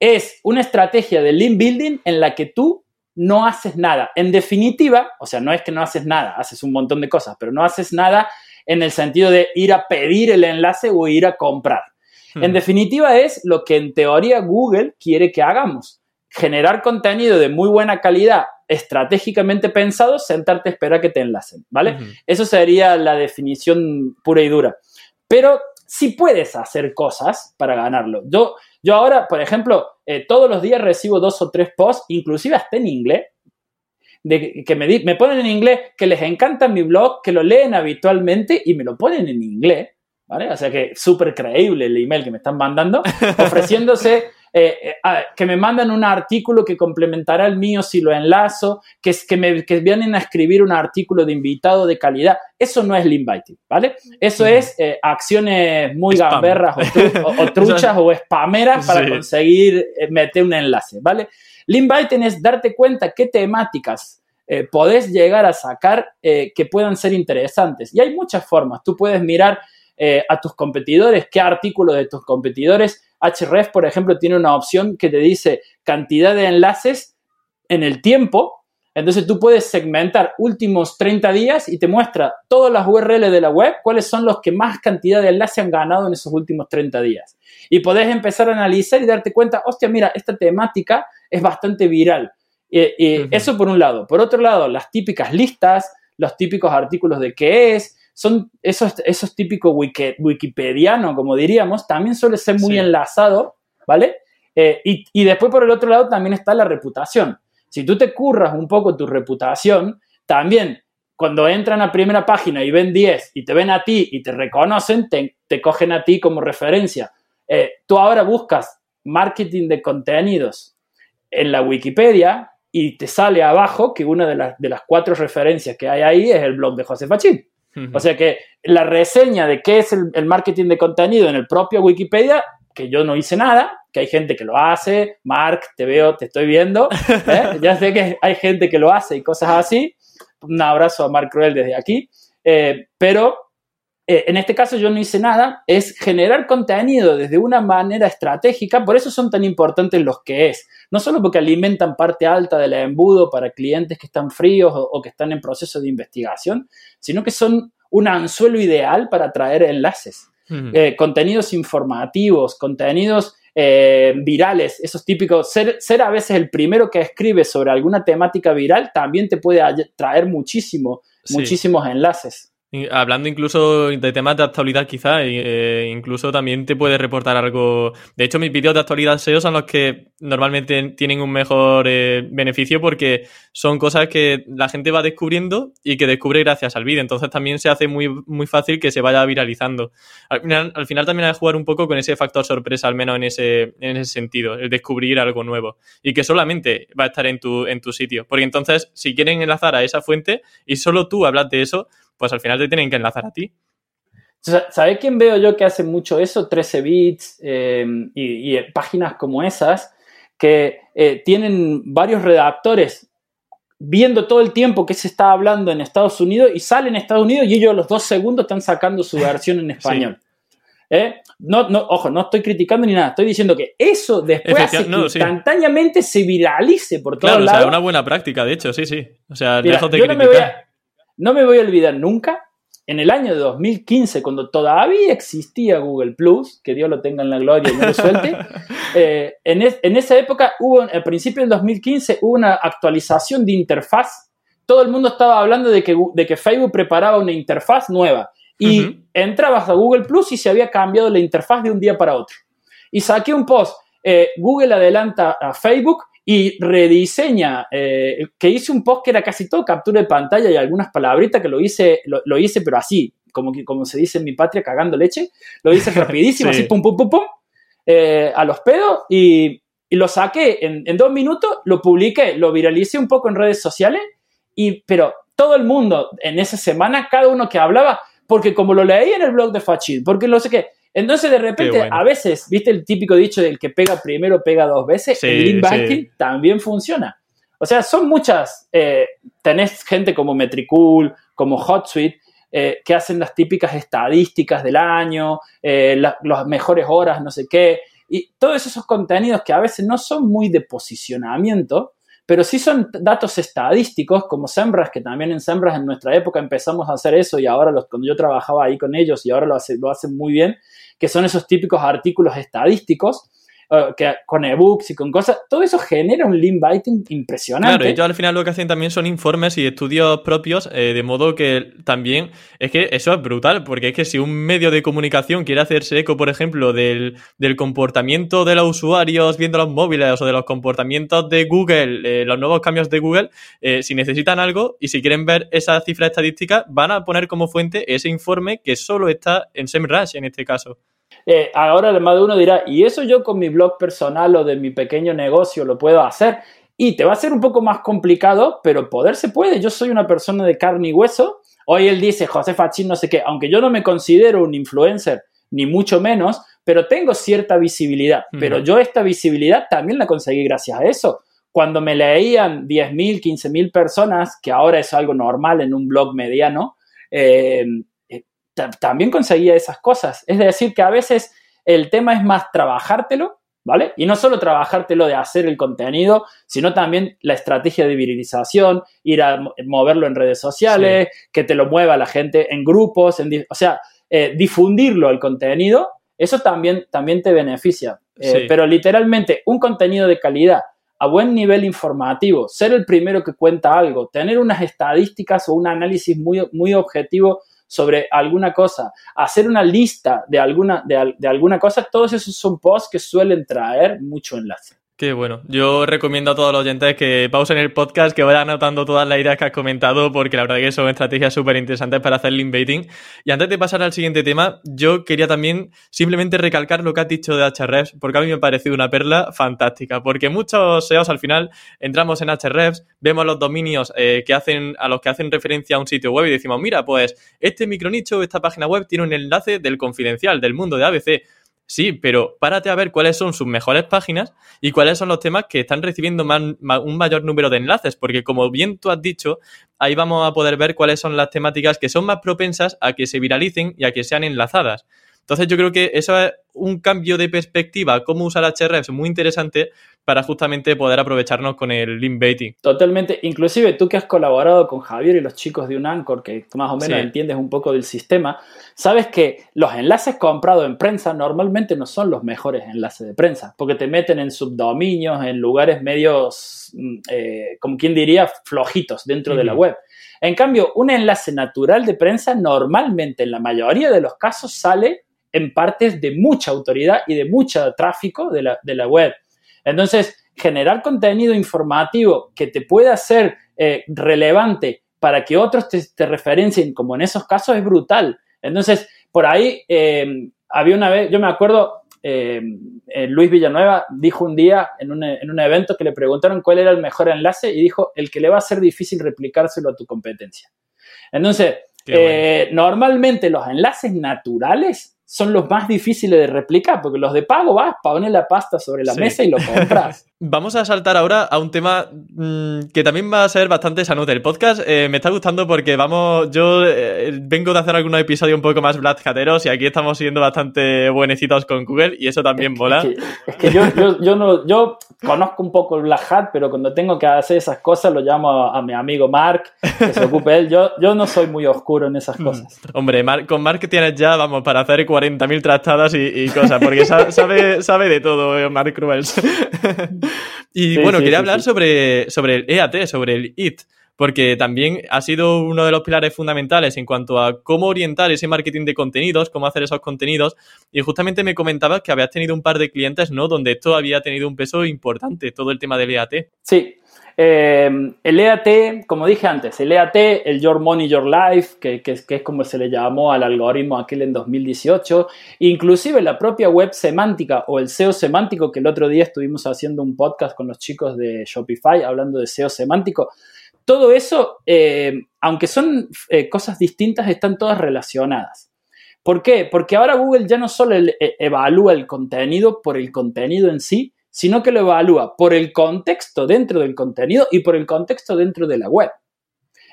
es una estrategia de link building en la que tú no haces nada. En definitiva, o sea, no es que no haces nada, haces un montón de cosas, pero no haces nada en el sentido de ir a pedir el enlace o ir a comprar. En definitiva, es lo que en teoría Google quiere que hagamos. Generar contenido de muy buena calidad, estratégicamente pensado, sentarte a esperar que te enlacen, ¿vale? Uh-huh. Eso sería la definición pura y dura. Pero sí puedes hacer cosas para ganarlo. Yo ahora, por ejemplo, todos los días recibo 2 o 3 posts, inclusive hasta en inglés, que me ponen en inglés, que les encanta mi blog, que lo leen habitualmente y me lo ponen en inglés, ¿vale? O sea que súper creíble el email que me están mandando, ofreciéndose que me mandan un artículo que complementará el mío si lo enlazo, que vienen a escribir un artículo de invitado de calidad. Eso no es link baiting, ¿vale? Eso es acciones muy spam, gamberras o truchas o spameras para conseguir meter un enlace, ¿vale? Link baiting es darte cuenta qué temáticas podés llegar a sacar que puedan ser interesantes. Y hay muchas formas. Tú puedes mirar a tus competidores, qué artículos de tus competidores. Ahrefs, por ejemplo, tiene una opción que te dice cantidad de enlaces en el tiempo. Entonces, tú puedes segmentar últimos 30 días y te muestra todas las URL de la web, cuáles son los que más cantidad de enlace han ganado en esos últimos 30 días. Y podés empezar a analizar y darte cuenta, hostia, mira, esta temática es bastante viral. Uh-huh. Eso por un lado. Por otro lado, las típicas listas, los típicos artículos de qué es, son esos típicos wikipedianos, como diríamos, también suele ser muy enlazado, ¿vale? Y después, por el otro lado, también está la reputación. Si tú te curras un poco tu reputación, también cuando entran a primera página y ven 10 y te ven a ti y te reconocen, te cogen a ti como referencia. Tú ahora buscas marketing de contenidos en la Wikipedia y te sale abajo que una de las 4 referencias que hay ahí es el blog de José Fachin. Uh-huh. O sea que la reseña de qué es el marketing de contenido en el propio Wikipedia, que yo no hice nada, que hay gente que lo hace. Mark, te veo, te estoy viendo. Ya sé que hay gente que lo hace y cosas así. Un abrazo a Mark Ruel desde aquí. Pero en este caso yo no hice nada. Es generar contenido desde una manera estratégica. Por eso son tan importantes los que es. No solo porque alimentan parte alta del embudo para clientes que están fríos o que están en proceso de investigación, sino que son un anzuelo ideal para atraer enlaces. Contenidos informativos, contenidos virales, esos típicos. Ser a veces el primero que escribe sobre alguna temática viral también te puede traer muchísimos enlaces. Hablando incluso de temas de actualidad, quizás, incluso también te puede reportar algo. De hecho, mis vídeos de actualidad SEO son los que normalmente tienen un mejor beneficio, porque son cosas que la gente va descubriendo y que descubre gracias al vídeo. Entonces también se hace muy, muy fácil que se vaya viralizando. Al final también hay que jugar un poco con ese factor sorpresa, al menos en ese sentido, el descubrir algo nuevo y que solamente va a estar en tu sitio. Porque entonces, si quieren enlazar a esa fuente y solo tú hablas de eso, pues al final te tienen que enlazar a ti. ¿Sabes quién veo yo que hace mucho eso? 13 bits y páginas como esas que tienen varios redactores viendo todo el tiempo que se está hablando en Estados Unidos y sale en Estados Unidos y ellos a los 2 segundos están sacando su versión en español. Sí. Ojo, no estoy criticando ni nada. Estoy diciendo que eso después hace que instantáneamente se viralice por todos lados. Claro, o sea, una buena práctica, de hecho, sí. O sea, mira, déjate criticar. No me voy a olvidar nunca, en el año de 2015, cuando todavía existía Google Plus, que Dios lo tenga en la gloria y no lo suelte, en esa época, al principio del 2015, hubo una actualización de interfaz. Todo el mundo estaba hablando de que Facebook preparaba una interfaz nueva. Y entrabas a Google Plus y se había cambiado la interfaz de un día para otro. Y saqué un post, Google adelanta a Facebook y rediseña, que hice un post que era casi todo captura de pantalla y algunas palabritas que lo hice pero así, como se dice en mi patria, cagando leche. Lo hice rapidísimo, sí. Así, pum, a los pedos, y lo saqué en 2 minutos, lo publiqué, lo viralicé un poco en redes sociales, pero todo el mundo en esa semana, cada uno que hablaba, porque como lo leí en el blog de Fachin, porque no sé qué. Entonces, de repente, bueno, a veces, ¿viste el típico dicho del que pega primero, pega 2 veces? Sí, el green banking también funciona. O sea, son muchas. Tenés gente como Metricool, como HotSuite, que hacen las típicas estadísticas del año, las mejores horas, no sé qué. Y todos esos contenidos que a veces no son muy de posicionamiento, pero sí son datos estadísticos, como SEMrush, que también en SEMrush en nuestra época empezamos a hacer eso, y ahora cuando yo trabajaba ahí con ellos, y ahora lo hacen muy bien, que son esos típicos artículos estadísticos, que con ebooks y con cosas, todo eso genera un link biting impresionante. Claro, ellos al final lo que hacen también son informes y estudios propios, de modo que también, es que eso es brutal, porque es que si un medio de comunicación quiere hacerse eco, por ejemplo, del comportamiento de los usuarios viendo los móviles, o de los comportamientos de Google, los nuevos cambios de Google, si necesitan algo y si quieren ver esas cifras estadísticas, van a poner como fuente ese informe que solo está en SEMrush en este caso. Ahora más de uno dirá, ¿y eso yo con mi blog personal o de mi pequeño negocio lo puedo hacer? Y te va a ser un poco más complicado, pero poder se puede. Yo soy una persona de carne y hueso. Hoy él dice, José Fachin, no sé qué, aunque yo no me considero un influencer, ni mucho menos, pero tengo cierta visibilidad. Uh-huh. Pero yo esta visibilidad también la conseguí gracias a eso. Cuando me leían 10.000, 15.000 personas, que ahora es algo normal en un blog mediano, también conseguía esas cosas. Es decir, que a veces el tema es más trabajártelo, ¿vale? Y no solo trabajártelo de hacer el contenido, sino también la estrategia de viralización, ir a moverlo en redes sociales, sí, que te lo mueva la gente en grupos, difundirlo el contenido, eso también te beneficia. Sí. Pero literalmente un contenido de calidad, a buen nivel informativo, ser el primero que cuenta algo, tener unas estadísticas o un análisis muy, muy objetivo sobre alguna cosa, hacer una lista de alguna cosa, todos esos son posts que suelen traer mucho enlace. Qué bueno. Yo recomiendo a todos los oyentes que pausen el podcast, que vayan anotando todas las ideas que has comentado, porque la verdad es que son estrategias súper interesantes para hacer link baiting. Y antes de pasar al siguiente tema, yo quería también simplemente recalcar lo que has dicho de Ahrefs, porque a mí me ha parecido una perla fantástica, porque muchos SEOs al final entramos en Ahrefs, vemos los dominios a los que hacen referencia a un sitio web y decimos, mira, pues este micronicho, esta página web tiene un enlace del Confidencial, del Mundo, de ABC. Sí, pero párate a ver cuáles son sus mejores páginas y cuáles son los temas que están recibiendo un mayor número de enlaces, porque como bien tú has dicho, ahí vamos a poder ver cuáles son las temáticas que son más propensas a que se viralicen y a que sean enlazadas. Entonces yo creo que eso es un cambio de perspectiva, cómo usar Ahrefs, muy interesante para justamente poder aprovecharnos con el link baiting. Totalmente, inclusive tú que has colaborado con Javier y los chicos de Unancor, que más o menos entiendes un poco del sistema, sabes que los enlaces comprados en prensa normalmente no son los mejores enlaces de prensa, porque te meten en subdominios, en lugares medios, como quien diría, flojitos dentro de la web. En cambio, un enlace natural de prensa normalmente en la mayoría de los casos sale en partes de mucha autoridad y de mucho tráfico de la web. Entonces, generar contenido informativo que te pueda ser relevante para que otros te referencien, como en esos casos, es brutal. Entonces, por ahí había una vez, yo me acuerdo, Luis Villanueva dijo un día en un evento que le preguntaron cuál era el mejor enlace y dijo, el que le va a ser difícil replicárselo a tu competencia. Entonces, normalmente los enlaces naturales son los más difíciles de replicar, porque los de pago vas para poner la pasta sobre la mesa y lo compras. Vamos a saltar ahora a un tema que también va a ser bastante sanote. El podcast me está gustando porque yo vengo de hacer algunos episodios un poco más black hateros y aquí estamos siendo bastante buenecitos con Google y eso también mola. Es que yo conozco un poco el black hat, pero cuando tengo que hacer esas cosas lo llamo a mi amigo Mark, que se ocupe él. Yo no soy muy oscuro en esas cosas. Hombre, con Mark tienes ya, vamos, para hacer 40.000 trastadas y cosas, porque sabe de todo, Mark Ruel. Y quería hablar sobre el EAT, sobre el EAT, porque también ha sido uno de los pilares fundamentales en cuanto a cómo orientar ese marketing de contenidos, cómo hacer esos contenidos. Y justamente me comentabas que habías tenido un par de clientes, ¿no?, donde esto había tenido un peso importante, todo el tema del EAT. Sí. El EAT, como dije antes, el EAT, el Your Money, Your Life, que es como se le llamó al algoritmo aquel en 2018, inclusive la propia web semántica o el SEO semántico, que el otro día estuvimos haciendo un podcast con los chicos de Shopify hablando de SEO semántico, todo eso, aunque son cosas distintas, están todas relacionadas. ¿Por qué? Porque ahora Google ya no solo evalúa el contenido por el contenido en sí, sino que lo evalúa por el contexto dentro del contenido y por el contexto dentro de la web.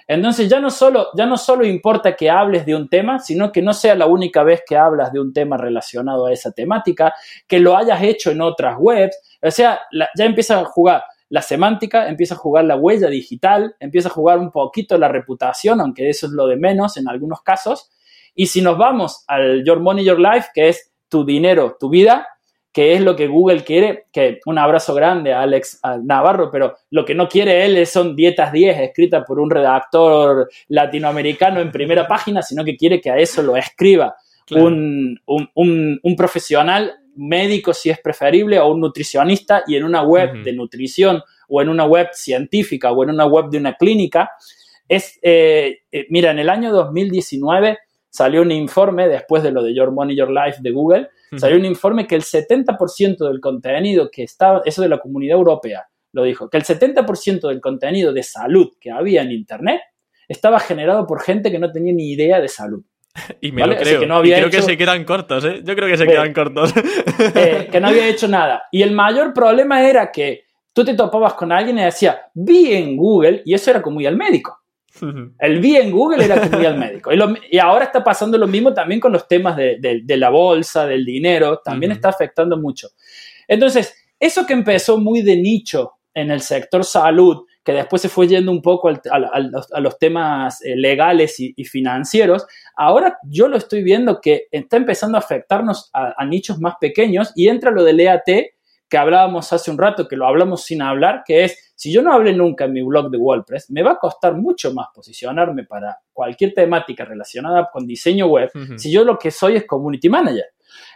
Entonces, ya no solo importa que hables de un tema, sino que no sea la única vez que hablas de un tema relacionado a esa temática, que lo hayas hecho en otras webs. O sea, ya empieza a jugar la semántica, empieza a jugar la huella digital, empieza a jugar un poquito la reputación, aunque eso es lo de menos en algunos casos. Y si nos vamos al Your Money, Your Life, que es tu dinero, tu vida, que es lo que Google quiere, que un abrazo grande a Alex Navarro, pero lo que no quiere él son dietas 10 escritas por un redactor latinoamericano en primera página, sino que quiere que a eso lo escriba un profesional médico, si es preferible, o un nutricionista, y en una web de nutrición o en una web científica o en una web de una clínica. Mira, en el año 2019 salió un informe, después de lo de Your Money, Your Life de Google, salió un informe que el 70% del contenido que estaba, eso de la Comunidad Europea lo dijo, que el 70% del contenido de salud que había en Internet estaba generado por gente que no tenía ni idea de salud. Y me lo creo, que se quedan cortos, ¿eh? Yo creo que se quedan cortos. Que no había hecho nada. Y el mayor problema era que tú te topabas con alguien y decía, vi en Google, y eso era como ir al médico. El B en Google era acudir al médico. Y ahora está pasando lo mismo también con los temas de la bolsa, del dinero. También está afectando mucho. Entonces, eso que empezó muy de nicho en el sector salud, que después se fue yendo un poco a los temas legales y financieros, ahora yo lo estoy viendo que está empezando a afectarnos a nichos más pequeños, y entra lo del EAT que hablábamos hace un rato, que lo hablamos sin hablar, que es, si yo no hablé nunca en mi blog de WordPress, me va a costar mucho más posicionarme para cualquier temática relacionada con diseño web, si yo lo que soy es community manager.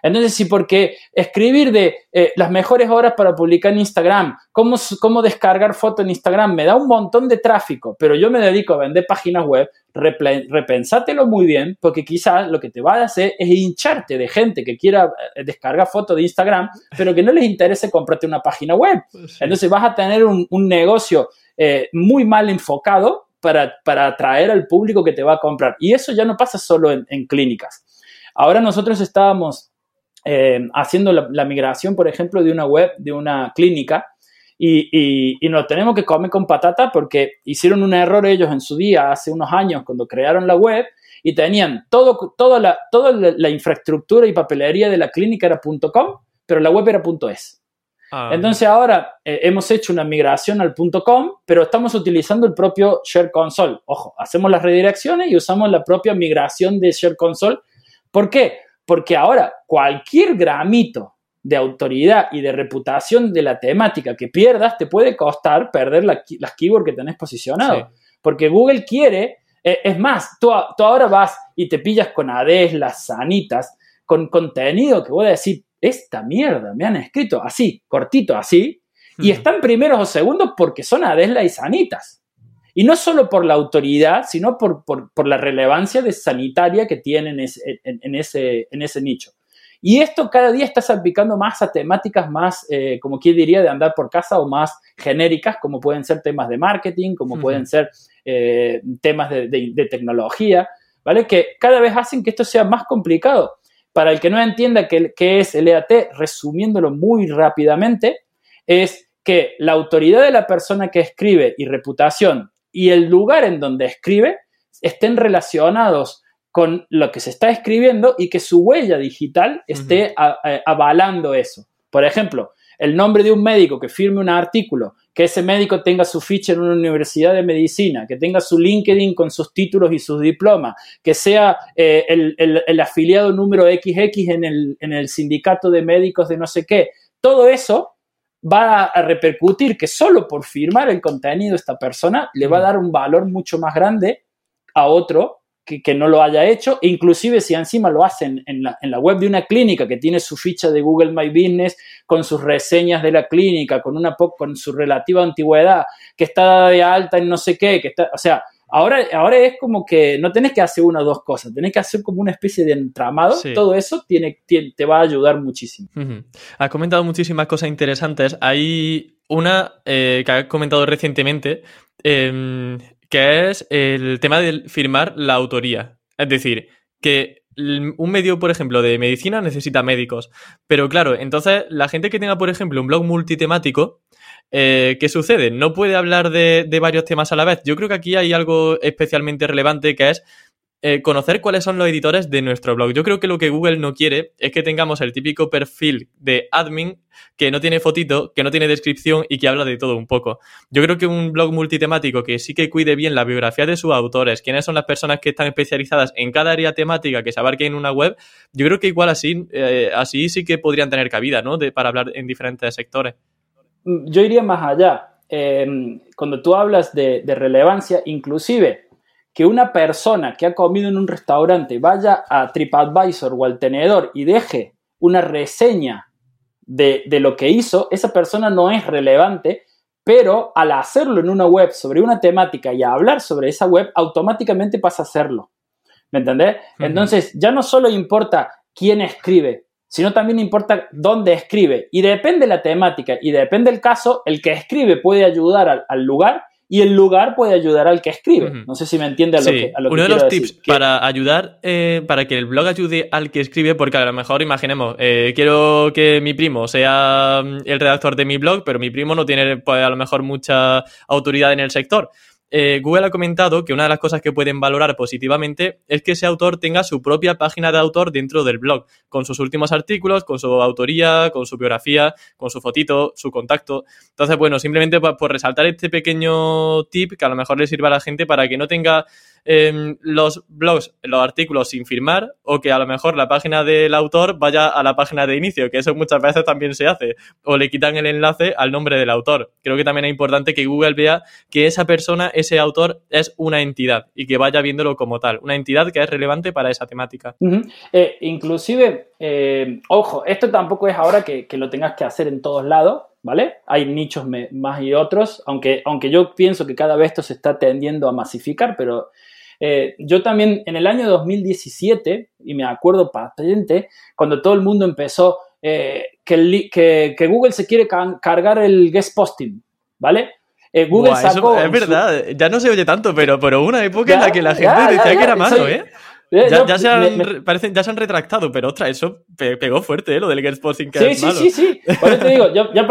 Entonces, sí, porque escribir de las mejores horas para publicar en Instagram, cómo descargar fotos en Instagram, me da un montón de tráfico, pero yo me dedico a vender páginas web, repensátelo muy bien, porque quizás lo que te va a hacer es hincharte de gente que quiera descargar fotos de Instagram, pero que no les interese comprarte una página web. Entonces, vas a tener un negocio muy mal enfocado para atraer al público que te va a comprar. Y eso ya no pasa solo en clínicas. Ahora nosotros estábamos haciendo la migración, por ejemplo, de una web, de una clínica, y nos tenemos que comer con patata, porque hicieron un error ellos en su día, hace unos años, cuando crearon la web, y tenían toda la infraestructura y papelería de la clínica era .com, pero la web era .es. Entonces ahora hemos hecho una migración al .com, pero estamos utilizando el propio Share Console. Ojo, hacemos las redirecciones y usamos la propia migración de Share Console. ¿Por qué? Porque ahora cualquier gramito de autoridad y de reputación de la temática que pierdas te puede costar perder las keywords que tenés posicionado. Sí. Porque Google quiere, es más, tú ahora vas y te pillas con Adeslas, Sanitas, con contenido que voy a decir, esta mierda me han escrito así, cortito así, y están primeros o segundos porque son Adeslas y Sanitas. Y no solo por la autoridad, sino por la relevancia sanitaria que tienen en ese nicho. Y esto cada día está salpicando más a temáticas más, como quien diría, de andar por casa, o más genéricas, como pueden ser temas de marketing, como pueden ser temas de tecnología, ¿vale? Que cada vez hacen que esto sea más complicado. Para el que no entienda qué es el EAT, resumiéndolo muy rápidamente, es que la autoridad de la persona que escribe y reputación y el lugar en donde escribe estén relacionados con lo que se está escribiendo y que su huella digital esté avalando eso. Por ejemplo, el nombre de un médico que firme un artículo, que ese médico tenga su ficha en una universidad de medicina, que tenga su LinkedIn con sus títulos y sus diplomas, que sea el afiliado número XX en el sindicato de médicos de no sé qué. Todo eso va a repercutir que solo por firmar el contenido esta persona le va a dar un valor mucho más grande a otro que no lo haya hecho, e inclusive si encima lo hacen en la web de una clínica que tiene su ficha de Google My Business con sus reseñas de la clínica, con su relativa antigüedad, que está de alta en no sé qué, que está, o sea, ahora es como que no tenés que hacer una o dos cosas, tenés que hacer como una especie de entramado. Sí. Todo eso te va a ayudar muchísimo. Has comentado muchísimas cosas interesantes. Hay una que has comentado recientemente, que es el tema de firmar la autoría. Es decir, que un medio, por ejemplo, de medicina necesita médicos. Pero claro, entonces la gente que tenga, por ejemplo, un blog multitemático, ¿qué sucede? No puede hablar de varios temas a la vez. Yo creo que aquí hay algo especialmente relevante, que es conocer cuáles son los editores de nuestro blog. Yo creo que lo que Google no quiere es que tengamos el típico perfil de admin que no tiene fotito, que no tiene descripción y que habla de todo un poco. Yo creo que un blog multitemático que sí que cuide bien la biografía de sus autores, quiénes son las personas que están especializadas en cada área temática que se abarque en una web, yo creo que igual así sí que podrían tener cabida, ¿no? Para hablar en diferentes sectores. Yo iría más allá. Cuando tú hablas de relevancia, inclusive que una persona que ha comido en un restaurante vaya a TripAdvisor o al Tenedor y deje una reseña de lo que hizo, esa persona no es relevante, pero al hacerlo en una web sobre una temática y hablar sobre esa web, automáticamente pasa a hacerlo. ¿Me entendés? Entonces, ya no solo importa quién escribe, sino también importa dónde escribe. Y depende la temática y depende el caso, el que escribe puede ayudar al lugar y el lugar puede ayudar al que escribe. No sé si me entiende a lo que quiero decir. Uno de los tips para ayudar, para que el blog ayude al que escribe, porque a lo mejor, imaginemos, quiero que mi primo sea el redactor de mi blog, pero mi primo no tiene, pues, a lo mejor mucha autoridad en el sector. Google ha comentado que una de las cosas que pueden valorar positivamente es que ese autor tenga su propia página de autor dentro del blog, con sus últimos artículos, con su autoría, con su biografía, con su fotito, su contacto. Entonces, bueno, simplemente por resaltar este pequeño tip que a lo mejor le sirva a la gente para que no tenga los blogs, los artículos sin firmar, o que a lo mejor la página del autor vaya a la página de inicio, que eso muchas veces también se hace, o le quitan el enlace al nombre del autor. Creo que también es importante que Google vea que esa persona, ese autor, es una entidad y que vaya viéndolo como tal, una entidad que es relevante para esa temática. Uh-huh. Inclusive, ojo, esto tampoco es ahora que lo tengas que hacer en todos lados, ¿vale? Hay nichos más y otros, aunque yo pienso que cada vez esto se está tendiendo a masificar, pero yo también en el año 2017, y me acuerdo patente, cuando todo el mundo empezó que Google se quiere cargar el guest posting, ¿vale? Google sacó... Eso es verdad, ya no se oye tanto, pero una época en la que la gente decía que era malo, Ya se han retractado, pero ostras, eso pegó fuerte, lo del guest posting que es malo. Sí. Por eso te digo, ya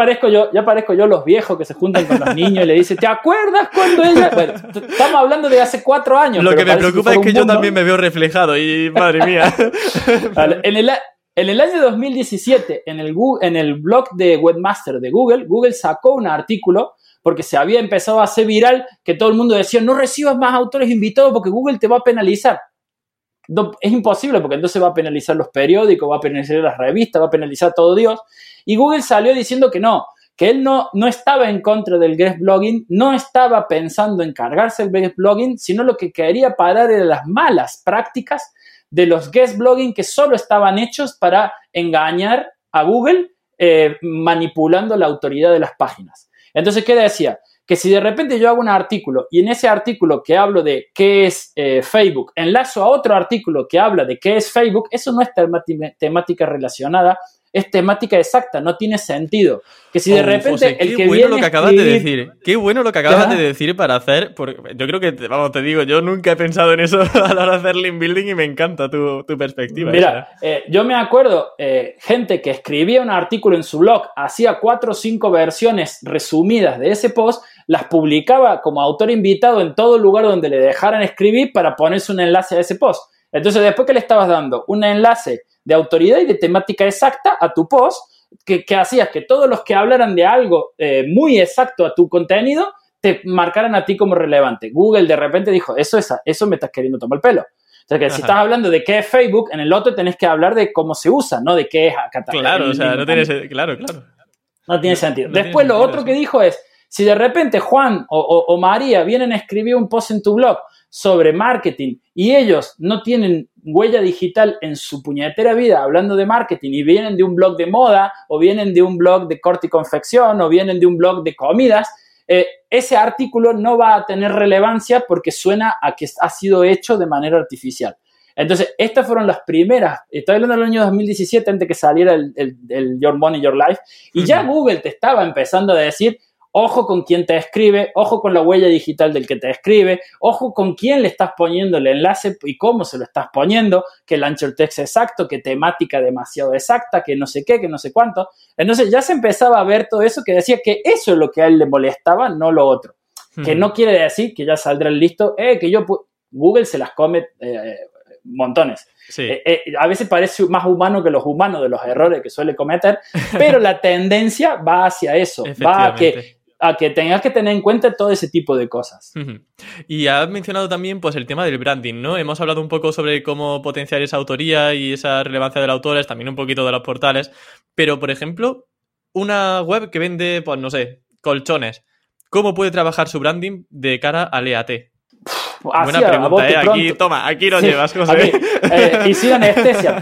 parezco yo los viejos que se juntan con los niños y le dicen, ¿te acuerdas cuando ella...? Bueno, estamos hablando de hace 4 años. Lo que me preocupa es que yo también me veo reflejado y, madre mía. Vale, en el año 2017, en el blog de Webmaster de Google sacó un artículo porque se había empezado a hacer viral que todo el mundo decía, no recibas más autores invitados porque Google te va a penalizar. No, es imposible porque entonces va a penalizar los periódicos, va a penalizar las revistas, va a penalizar a todo Dios. Y Google salió diciendo que no, que él no estaba en contra del guest blogging, no estaba pensando en cargarse el guest blogging, sino lo que quería parar era las malas prácticas de los guest blogging que solo estaban hechos para engañar a Google manipulando la autoridad de las páginas. Entonces, ¿qué decía? Que si de repente yo hago un artículo y en ese artículo que hablo de qué es Facebook, enlazo a otro artículo que habla de qué es Facebook, eso no es temática relacionada, es temática exacta, no tiene sentido. Que si de repente José, el que viene... Qué bueno lo que acabas de decir para hacer... Yo creo que, te digo, yo nunca he pensado en eso a la hora de hacer link building y me encanta tu perspectiva. Mira, yo me acuerdo gente que escribía un artículo en su blog, hacía 4 o 5 versiones resumidas de ese post, las publicaba como autor invitado en todo lugar donde le dejaran escribir para ponerse un enlace a ese post. Entonces, después que le estabas dando un enlace de autoridad y de temática exacta a tu post, que hacías que todos los que hablaran de algo muy exacto a tu contenido te marcaran a ti como relevante. Google de repente dijo, eso me estás queriendo tomar el pelo. O sea, que si estás hablando de qué es Facebook, en el otro tenés que hablar de cómo se usa, no de qué es Cataluña. Claro, o sea, no tiene sentido. No tiene sentido. Después lo otro que dijo es, si de repente Juan o María vienen a escribir un post en tu blog sobre marketing y ellos no tienen huella digital en su puñetera vida hablando de marketing y vienen de un blog de moda o vienen de un blog de corte y confección o vienen de un blog de comidas, ese artículo no va a tener relevancia porque suena a que ha sido hecho de manera artificial. Entonces, estas fueron las primeras. Estoy hablando del año 2017 antes que saliera el Your Money, Your Life. Y ya Google te estaba empezando a decir... Ojo con quién te escribe, ojo con la huella digital del que te escribe, ojo con quién le estás poniendo el enlace y cómo se lo estás poniendo, que el anchor text exacto, que temática demasiado exacta, que no sé qué, que no sé cuánto. Entonces ya se empezaba a ver todo eso que decía que eso es lo que a él le molestaba, no lo otro. Que no quiere decir que ya saldrá el listo, que yo... Google se las come montones. Sí. A veces parece más humano que los humanos de los errores que suele cometer, pero la tendencia va hacia eso, va a que... tengas que tener en cuenta todo ese tipo de cosas. Uh-huh. Y has mencionado también pues el tema del branding, ¿no? Hemos hablado un poco sobre cómo potenciar esa autoría y esa relevancia del autor, también un poquito de los portales, pero, por ejemplo, una web que vende, pues no sé, colchones, ¿cómo puede trabajar su branding de cara al EAT? Buena pregunta, aquí lo llevas, José. Aquí, y sin anestesia,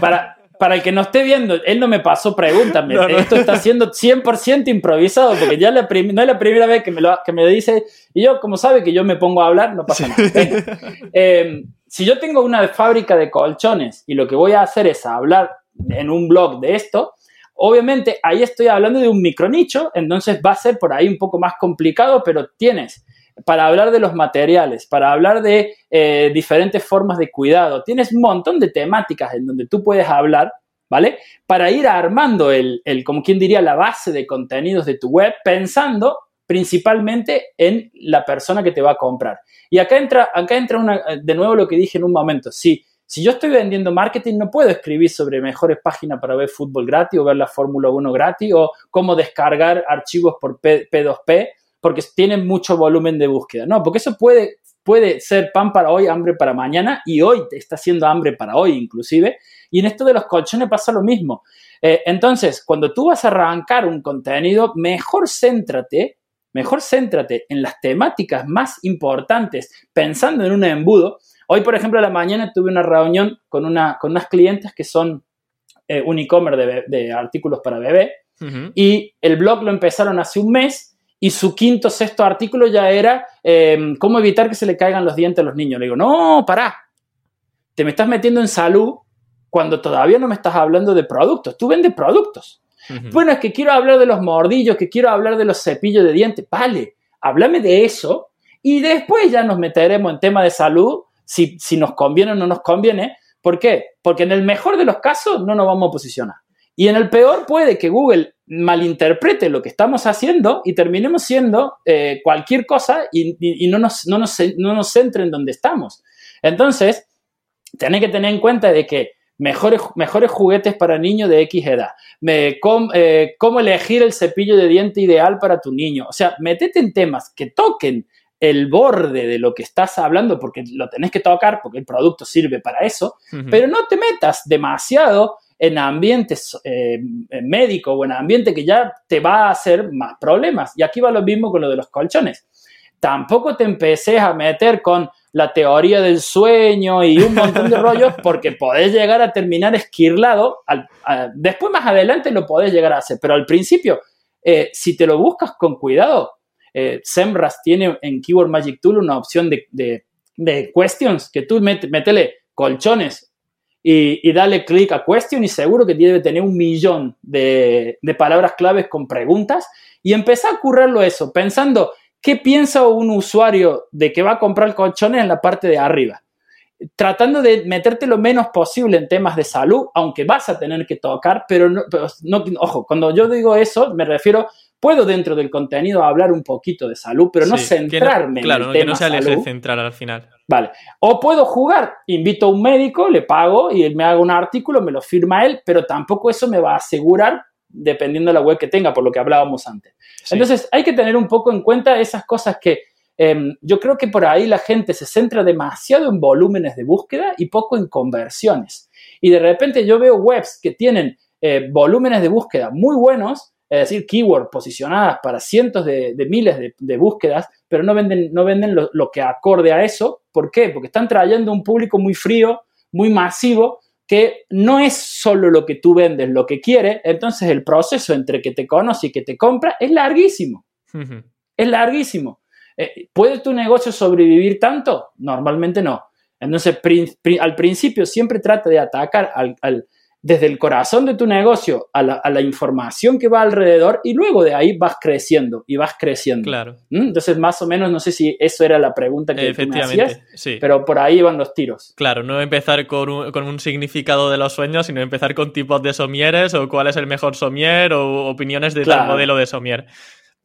Para el que no esté viendo, él no me pasó preguntas. Esto está siendo 100% improvisado porque ya no es la primera vez que me dice. Y yo, como sabe que yo me pongo a hablar, no pasa nada. Venga. Si yo tengo una fábrica de colchones y lo que voy a hacer es hablar en un blog de esto, obviamente ahí estoy hablando de un micronicho, entonces va a ser por ahí un poco más complicado, pero tienes... para hablar de los materiales, para hablar de diferentes formas de cuidado. Tienes un montón de temáticas en donde tú puedes hablar, ¿vale? Para ir armando como quien diría, la base de contenidos de tu web, pensando principalmente en la persona que te va a comprar. Y acá entra una, de nuevo lo que dije en un momento. Si yo estoy vendiendo marketing, no puedo escribir sobre mejores páginas para ver fútbol gratis o ver la Fórmula 1 gratis o cómo descargar archivos por P2P porque tienen mucho volumen de búsqueda. No, porque eso puede ser pan para hoy, hambre para mañana, y hoy te está haciendo hambre para hoy inclusive. Y en esto de los colchones pasa lo mismo. Entonces, cuando tú vas a arrancar un contenido, mejor céntrate en las temáticas más importantes, pensando en un embudo. Hoy, por ejemplo, a la mañana tuve una reunión con unas clientes que son un e-commerce de artículos para bebé. Uh-huh. Y el blog lo empezaron hace un mes y su quinto, sexto artículo ya era cómo evitar que se le caigan los dientes a los niños. Le digo, no, pará, te me estás metiendo en salud cuando todavía no me estás hablando de productos. Tú vendes productos. Uh-huh. Bueno, es que quiero hablar de los mordillos, que quiero hablar de los cepillos de dientes. Vale, háblame de eso y después ya nos meteremos en tema de salud. Si nos conviene o no nos conviene. ¿Por qué? Porque en el mejor de los casos no nos vamos a posicionar. Y en el peor puede que Google malinterprete lo que estamos haciendo y terminemos siendo cualquier cosa y no nos centre en donde estamos. Entonces, tenés que tener en cuenta de que mejores juguetes para niños de X edad, cómo elegir el cepillo de diente ideal para tu niño. O sea, métete en temas que toquen el borde de lo que estás hablando, porque lo tenés que tocar, porque el producto sirve para eso, uh-huh. Pero no te metas demasiado en ambientes médicos o en ambiente que ya te va a hacer más problemas. Y aquí va lo mismo con lo de los colchones. Tampoco te empeces a meter con la teoría del sueño y un montón de rollos, porque podés llegar a terminar esquirlado. Después, más adelante, lo podés llegar a hacer, pero al principio, si te lo buscas con cuidado, SEMrush tiene en Keyword Magic Tool una opción de questions, que tú métele colchones y dale clic a question y seguro que debe tener 1,000,000 de palabras claves con preguntas y empezá a currarlo eso, pensando qué piensa un usuario de que va a comprar colchones en la parte de arriba, tratando de meterte lo menos posible en temas de salud, aunque vas a tener que tocar, pero no, ojo, cuando yo digo eso me refiero. Puedo dentro del contenido hablar un poquito de salud, pero no centrarme en el tema salud. Claro, que no se aleje central al final. Vale. O puedo jugar, invito a un médico, le pago y él me haga un artículo, me lo firma él, pero tampoco eso me va a asegurar dependiendo de la web que tenga, por lo que hablábamos antes. Sí. Entonces, hay que tener un poco en cuenta esas cosas que yo creo que por ahí la gente se centra demasiado en volúmenes de búsqueda y poco en conversiones. Y de repente yo veo webs que tienen volúmenes de búsqueda muy buenos, es decir, keywords posicionadas para cientos de miles de búsquedas, pero no venden lo que acorde a eso. ¿Por qué? Porque están trayendo un público muy frío, muy masivo, que no es solo lo que tú vendes, lo que quiere. Entonces, el proceso entre que te conoce y que te compra es larguísimo. Uh-huh. Es larguísimo. ¿Puede tu negocio sobrevivir tanto? Normalmente no. Entonces, al principio siempre trata de atacar desde el corazón de tu negocio a la información que va alrededor y luego de ahí vas creciendo y vas creciendo. Claro. Entonces, más o menos, no sé si eso era la pregunta que tú me hacías, sí. Pero por ahí van los tiros. Claro, no empezar con un significado de los sueños, sino empezar con tipos de somieres o cuál es el mejor somier o opiniones de tal modelo de somier.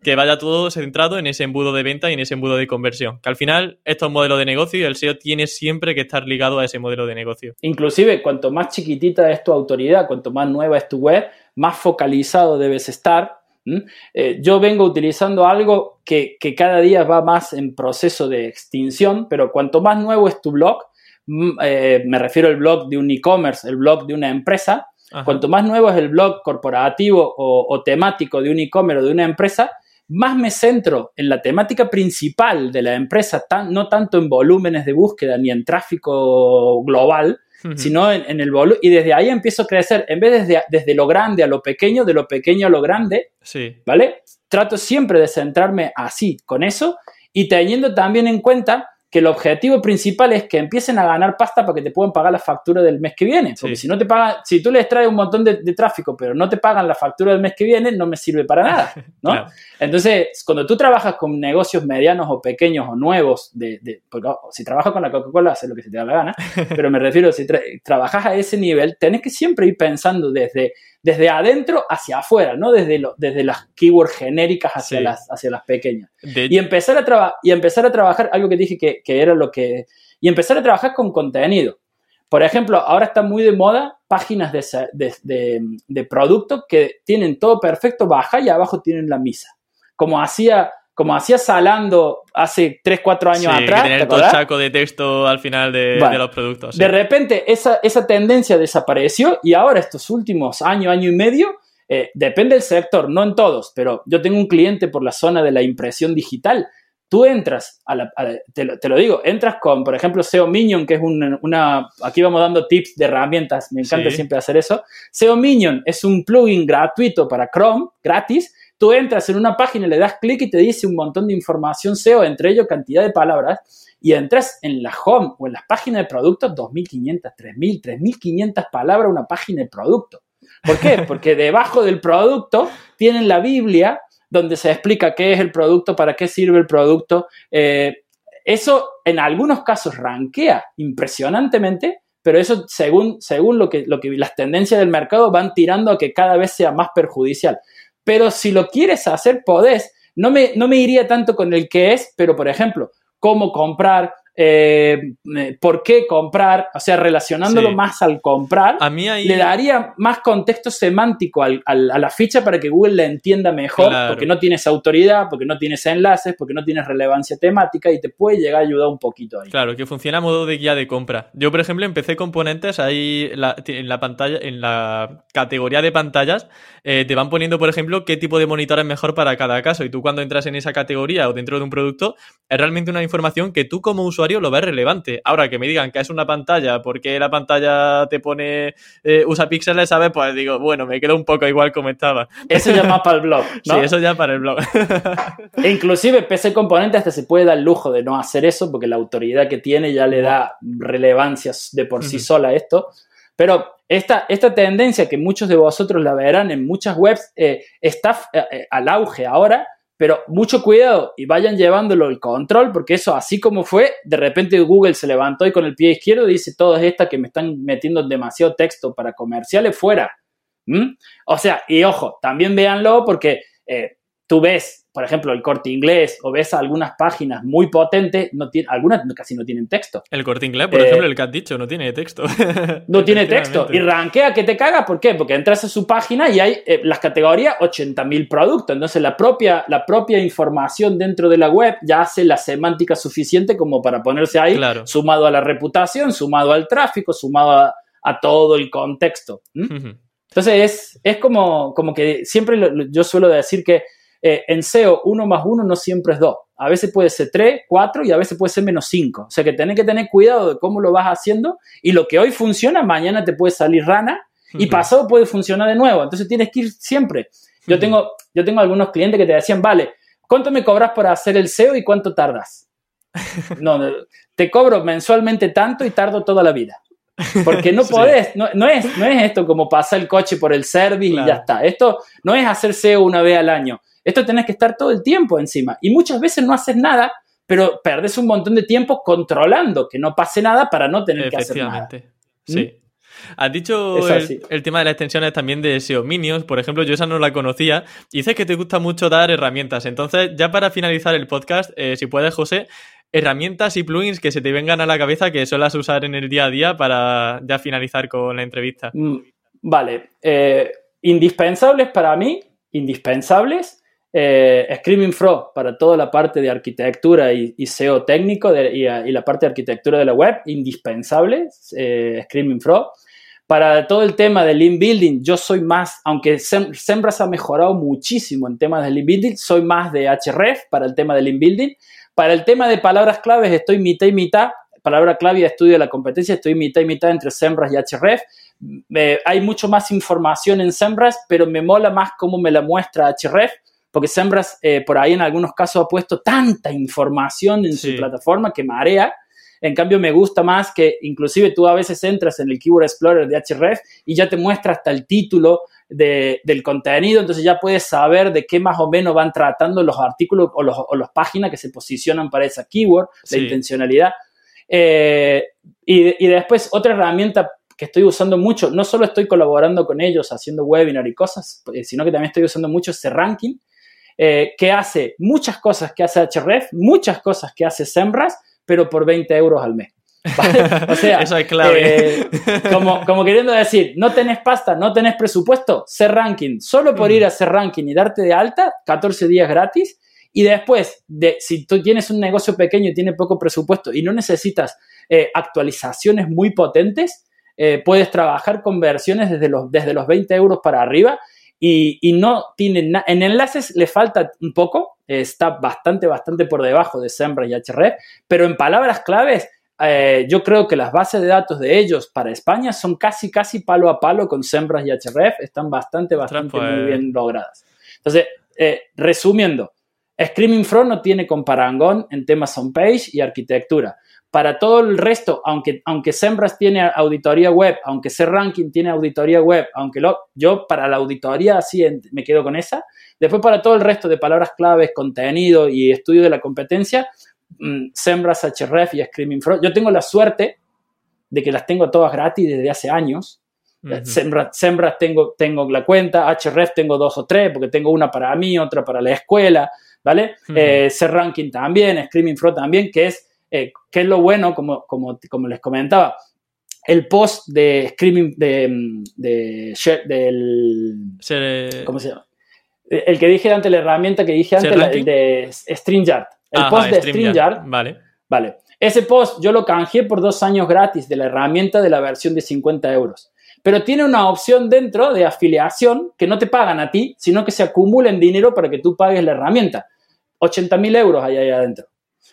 Que vaya todo centrado en ese embudo de venta y en ese embudo de conversión. Que al final, estos modelos de negocio y el SEO tiene siempre que estar ligado a ese modelo de negocio. Inclusive, cuanto más chiquitita es tu autoridad, cuanto más nueva es tu web, más focalizado debes estar. Yo vengo utilizando algo que cada día va más en proceso de extinción, pero cuanto más nuevo es tu blog, me refiero al blog de un e-commerce, el blog de una empresa. Ajá. Cuanto más nuevo es el blog corporativo o temático de un e-commerce o de una empresa, más me centro en la temática principal de la empresa, no tanto en volúmenes de búsqueda ni en tráfico global, uh-huh. Sino en el volumen. Y desde ahí empiezo a crecer. En vez desde lo grande a lo pequeño, de lo pequeño a lo grande, sí. ¿Vale? Trato siempre de centrarme así, con eso, y teniendo también en cuenta que el objetivo principal es que empiecen a ganar pasta para que te puedan pagar la factura del mes que viene. Porque sí. Si no te pagan, si tú les traes un montón de tráfico, pero no te pagan la factura del mes que viene, no me sirve para nada, ¿no? Claro. Entonces, cuando tú trabajas con negocios medianos o pequeños o nuevos, porque si trabajas con la Coca-Cola, haces lo que se te da la gana, pero me refiero, si trabajas a ese nivel, tenés que siempre ir pensando desde desde adentro hacia afuera, ¿no? Desde las keywords genéricas hacia, sí, hacia las pequeñas. Y empezar a trabajar, algo que dije que era lo que... Y empezar a trabajar con contenido. Por ejemplo, ahora está muy de moda páginas de producto que tienen todo perfecto, baja y abajo tienen la misa. Como hacía Zalando hace 3, 4 años atrás. Tener todo el saco de texto al final de los productos. Sí. De repente esa tendencia desapareció y ahora estos últimos año y medio, depende del sector, no en todos, pero yo tengo un cliente por la zona de la impresión digital. Tú entras, te lo digo, entras con, por ejemplo, SEO Minion, que es una... Aquí vamos dando tips de herramientas, me encanta siempre hacer eso. SEO Minion es un plugin gratuito para Chrome, gratis. Tú entras en una página, le das clic y te dice un montón de información SEO, entre ellos cantidad de palabras, y entras en la home o en las páginas de productos, 2.500, 3.000, 3.500 palabras una página de producto. ¿Por qué? Porque debajo del producto tienen la Biblia, donde se explica qué es el producto, para qué sirve el producto. Eso en algunos casos rankea impresionantemente, pero eso según lo que las tendencias del mercado van tirando a que cada vez sea más perjudicial. Pero si lo quieres hacer, podés. No me iría tanto con el qué es, pero, por ejemplo, cómo comprar, por qué comprar, o sea, relacionándolo más al comprar, a mí ahí... le daría más contexto semántico a la ficha para que Google la entienda mejor, claro, porque no tienes autoridad, porque no tienes enlaces, porque no tienes relevancia temática y te puede llegar a ayudar un poquito ahí. Claro, que funciona a modo de guía de compra. Yo, por ejemplo, en PC Componentes, ahí en la pantalla, en la categoría de pantallas, te van poniendo, por ejemplo, qué tipo de monitor es mejor para cada caso, y tú cuando entras en esa categoría o dentro de un producto, es realmente una información que tú como usuario lo ves relevante. Ahora, que me digan que es una pantalla, porque la pantalla te pone usa píxeles, ¿sabes? Pues digo, bueno, me quedo un poco igual como estaba. Eso ya más para el blog, ¿no? Sí, eso ya para el blog. E inclusive PC Componentes hasta se puede dar el lujo de no hacer eso, porque la autoridad que tiene ya le da relevancia de por sí sola a esto. Pero esta tendencia que muchos de vosotros la verán en muchas webs está al auge ahora. Pero mucho cuidado y vayan llevándolo el control, porque eso, así como fue, de repente Google se levantó y con el pie izquierdo dice: todas estas que me están metiendo demasiado texto para comerciales, fuera. O sea, y ojo, también véanlo, porque tú ves, por ejemplo, El Corte Inglés, o ves algunas páginas muy potentes, algunas casi no tienen texto. El Corte Inglés, por ejemplo, el que has dicho, no tiene texto. No tiene texto. Y rankea que te cagas. ¿Por qué? Porque entras a su página y hay las categorías 80.000 productos. Entonces, la propia información dentro de la web ya hace la semántica suficiente como para ponerse ahí, claro, sumado a la reputación, sumado al tráfico, sumado a todo el contexto. Entonces, es como que siempre yo suelo decir que en SEO, 1 más 1 no siempre es 2. A veces puede ser 3, 4 y a veces puede ser -5. O sea, que tenés que tener cuidado de cómo lo vas haciendo, y lo que hoy funciona, mañana te puede salir rana y pasado puede funcionar de nuevo. Entonces, tienes que ir siempre. Yo tengo algunos clientes que te decían: vale, ¿cuánto me cobras por hacer el SEO y cuánto tardas? No, te cobro mensualmente tanto y tardo toda la vida. Porque no podés, no es esto como pasar el coche por el service, claro, y ya está. Esto no es hacer SEO una vez al año. Esto tenés que estar todo el tiempo encima. Y muchas veces no haces nada, pero perdés un montón de tiempo controlando que no pase nada para no tener que hacer nada. Efectivamente, sí. Has dicho el tema de las extensiones también de SEO Minions, por ejemplo, yo esa no la conocía. Y dices que te gusta mucho dar herramientas. Entonces, ya para finalizar el podcast, si puedes, José, herramientas y plugins que se te vengan a la cabeza que suelas usar en el día a día para ya finalizar con la entrevista. Vale. Indispensables para mí, Screaming Frog para toda la parte de arquitectura y SEO técnico y la parte de arquitectura de la web, indispensable, Screaming Frog. Para todo el tema de Lean Building, yo soy más, aunque SEMrush ha mejorado muchísimo en temas de Lean Building, soy más de Ahrefs para el tema de Lean Building. Para el tema de palabras claves estoy mitad y mitad. Palabra clave y estudio de la competencia, estoy mitad y mitad entre SEMrush y Ahrefs. Hay mucho más información en SEMrush, pero me mola más cómo me la muestra Ahrefs, porque SEMrush por ahí en algunos casos ha puesto tanta información en su plataforma que marea. En cambio, me gusta más que inclusive tú a veces entras en el Keyword Explorer de Ahrefs y ya te muestra hasta el título del contenido, entonces ya puedes saber de qué más o menos van tratando los artículos o las páginas que se posicionan para esa keyword, la intencionalidad. Y después otra herramienta que estoy usando mucho. No solo estoy colaborando con ellos haciendo webinar y cosas, sino que también estoy usando mucho C-Ranking, que hace muchas cosas que hace Ahrefs, muchas cosas que hace SEMrush, pero por 20 euros al mes. ¿Vale? O sea, eso es clave. Como queriendo decir, no tenés pasta, no tenés presupuesto, C-Ranking. Solo por ir a C-Ranking y darte de alta, 14 días gratis. Y después, si tú tienes un negocio pequeño y tienes poco presupuesto y no necesitas actualizaciones muy potentes, puedes trabajar con versiones desde los 20 euros para arriba. Y no tienen nada. En enlaces le falta un poco, está bastante por debajo de SEMrush y Ahrefs, pero en palabras claves, yo creo que las bases de datos de ellos para España son casi palo a palo con SEMrush y Ahrefs, están bastante muy bien logradas. Entonces, resumiendo, Screaming Frog no tiene comparangón en temas on-page y arquitectura. Para todo el resto, aunque SEMrush tiene auditoría web, aunque C-Ranking tiene auditoría web, aunque yo para la auditoría así me quedo con esa. Después, para todo el resto de palabras claves, contenido y estudio de la competencia, SEMrush, Ahrefs y Screaming Frog. Yo tengo la suerte de que las tengo todas gratis desde hace años. Uh-huh. SEMrush tengo la cuenta, Ahrefs tengo 2 o 3 porque tengo una para mí, otra para la escuela, ¿vale? Uh-huh. C-Ranking también, Screaming Frog también, que es lo bueno, como les comentaba, el post de Screaming, ¿cómo se llama? El que dije antes, la herramienta que dije antes, el de StreamYard. El post de StreamYard. Vale. Ese post yo lo canjeé por 2 años gratis de la herramienta de la versión de 50 euros. Pero tiene una opción dentro de afiliación que no te pagan a ti, sino que se acumula en dinero para que tú pagues la herramienta. 80.000 euros hay ahí adentro.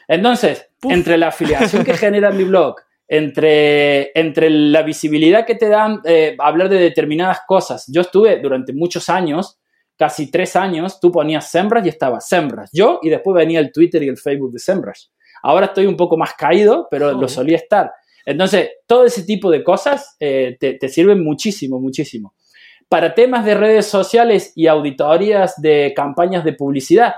Entonces, entre la afiliación que genera mi blog, entre la visibilidad que te dan hablar de determinadas cosas. Yo estuve durante muchos años, casi 3 años, tú ponías SEMrush y estaba SEMrush. Yo, y después venía el Twitter y el Facebook de SEMrush. Ahora estoy un poco más caído, pero lo solía estar. Entonces, todo ese tipo de cosas te sirven muchísimo. Para temas de redes sociales y auditorías de campañas de publicidad,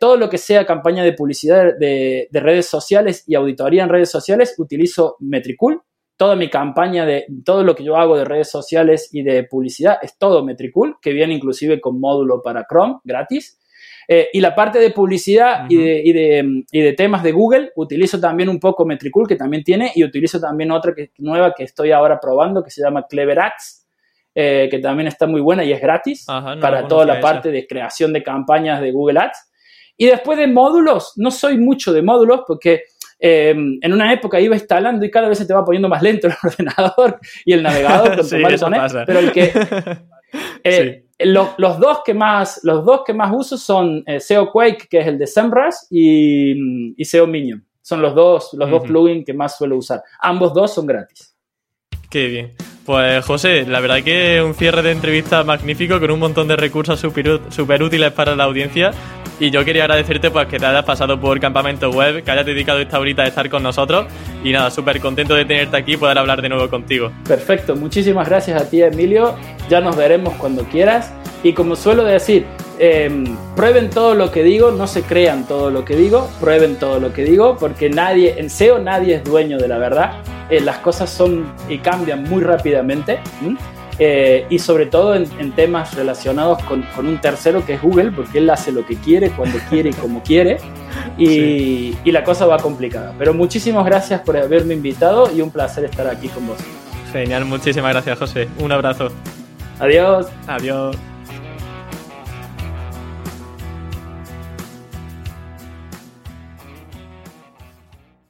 todo lo que sea campaña de publicidad de redes sociales y auditoría en redes sociales, utilizo Metricool. Toda mi campaña todo lo que yo hago de redes sociales y de publicidad es todo Metricool, que viene inclusive con módulo para Chrome gratis. Y la parte de publicidad uh-huh. y de temas de Google, utilizo también un poco Metricool, que también tiene, y utilizo también otra nueva que estoy ahora probando, que se llama Clever Ads, que también está muy buena y es gratis. Ajá, no, para toda la parte de creación de campañas de Google Ads. Y después de módulos, no soy mucho de módulos porque en una época iba instalando y cada vez se te va poniendo más lento el ordenador y el navegador. Sí, eso pasa. Pero el que, sí. los dos que más uso son SEO Quake, que es el de SEMrush, y SEO Minion. Son los dos plugins que más suelo usar. Ambos dos son gratis. Qué bien. Pues José, la verdad que un cierre de entrevista magnífico con un montón de recursos súper útiles para la audiencia, y yo quería agradecerte pues que te hayas pasado por Campamento Web, que hayas dedicado esta horita a estar con nosotros, y nada, súper contento de tenerte aquí y poder hablar de nuevo contigo. Perfecto, muchísimas gracias a ti, Emilio, ya nos veremos cuando quieras, y como suelo decir, prueben todo lo que digo, no se crean todo lo que digo, prueben todo lo que digo, porque en SEO nadie es dueño de la verdad. Las cosas son y cambian muy rápidamente, y sobre todo en temas relacionados con un tercero que es Google, porque él hace lo que quiere, cuando quiere y como quiere, y la cosa va complicada. Pero muchísimas gracias por haberme invitado y un placer estar aquí con vos. Genial, muchísimas gracias, José. Un abrazo. Adiós.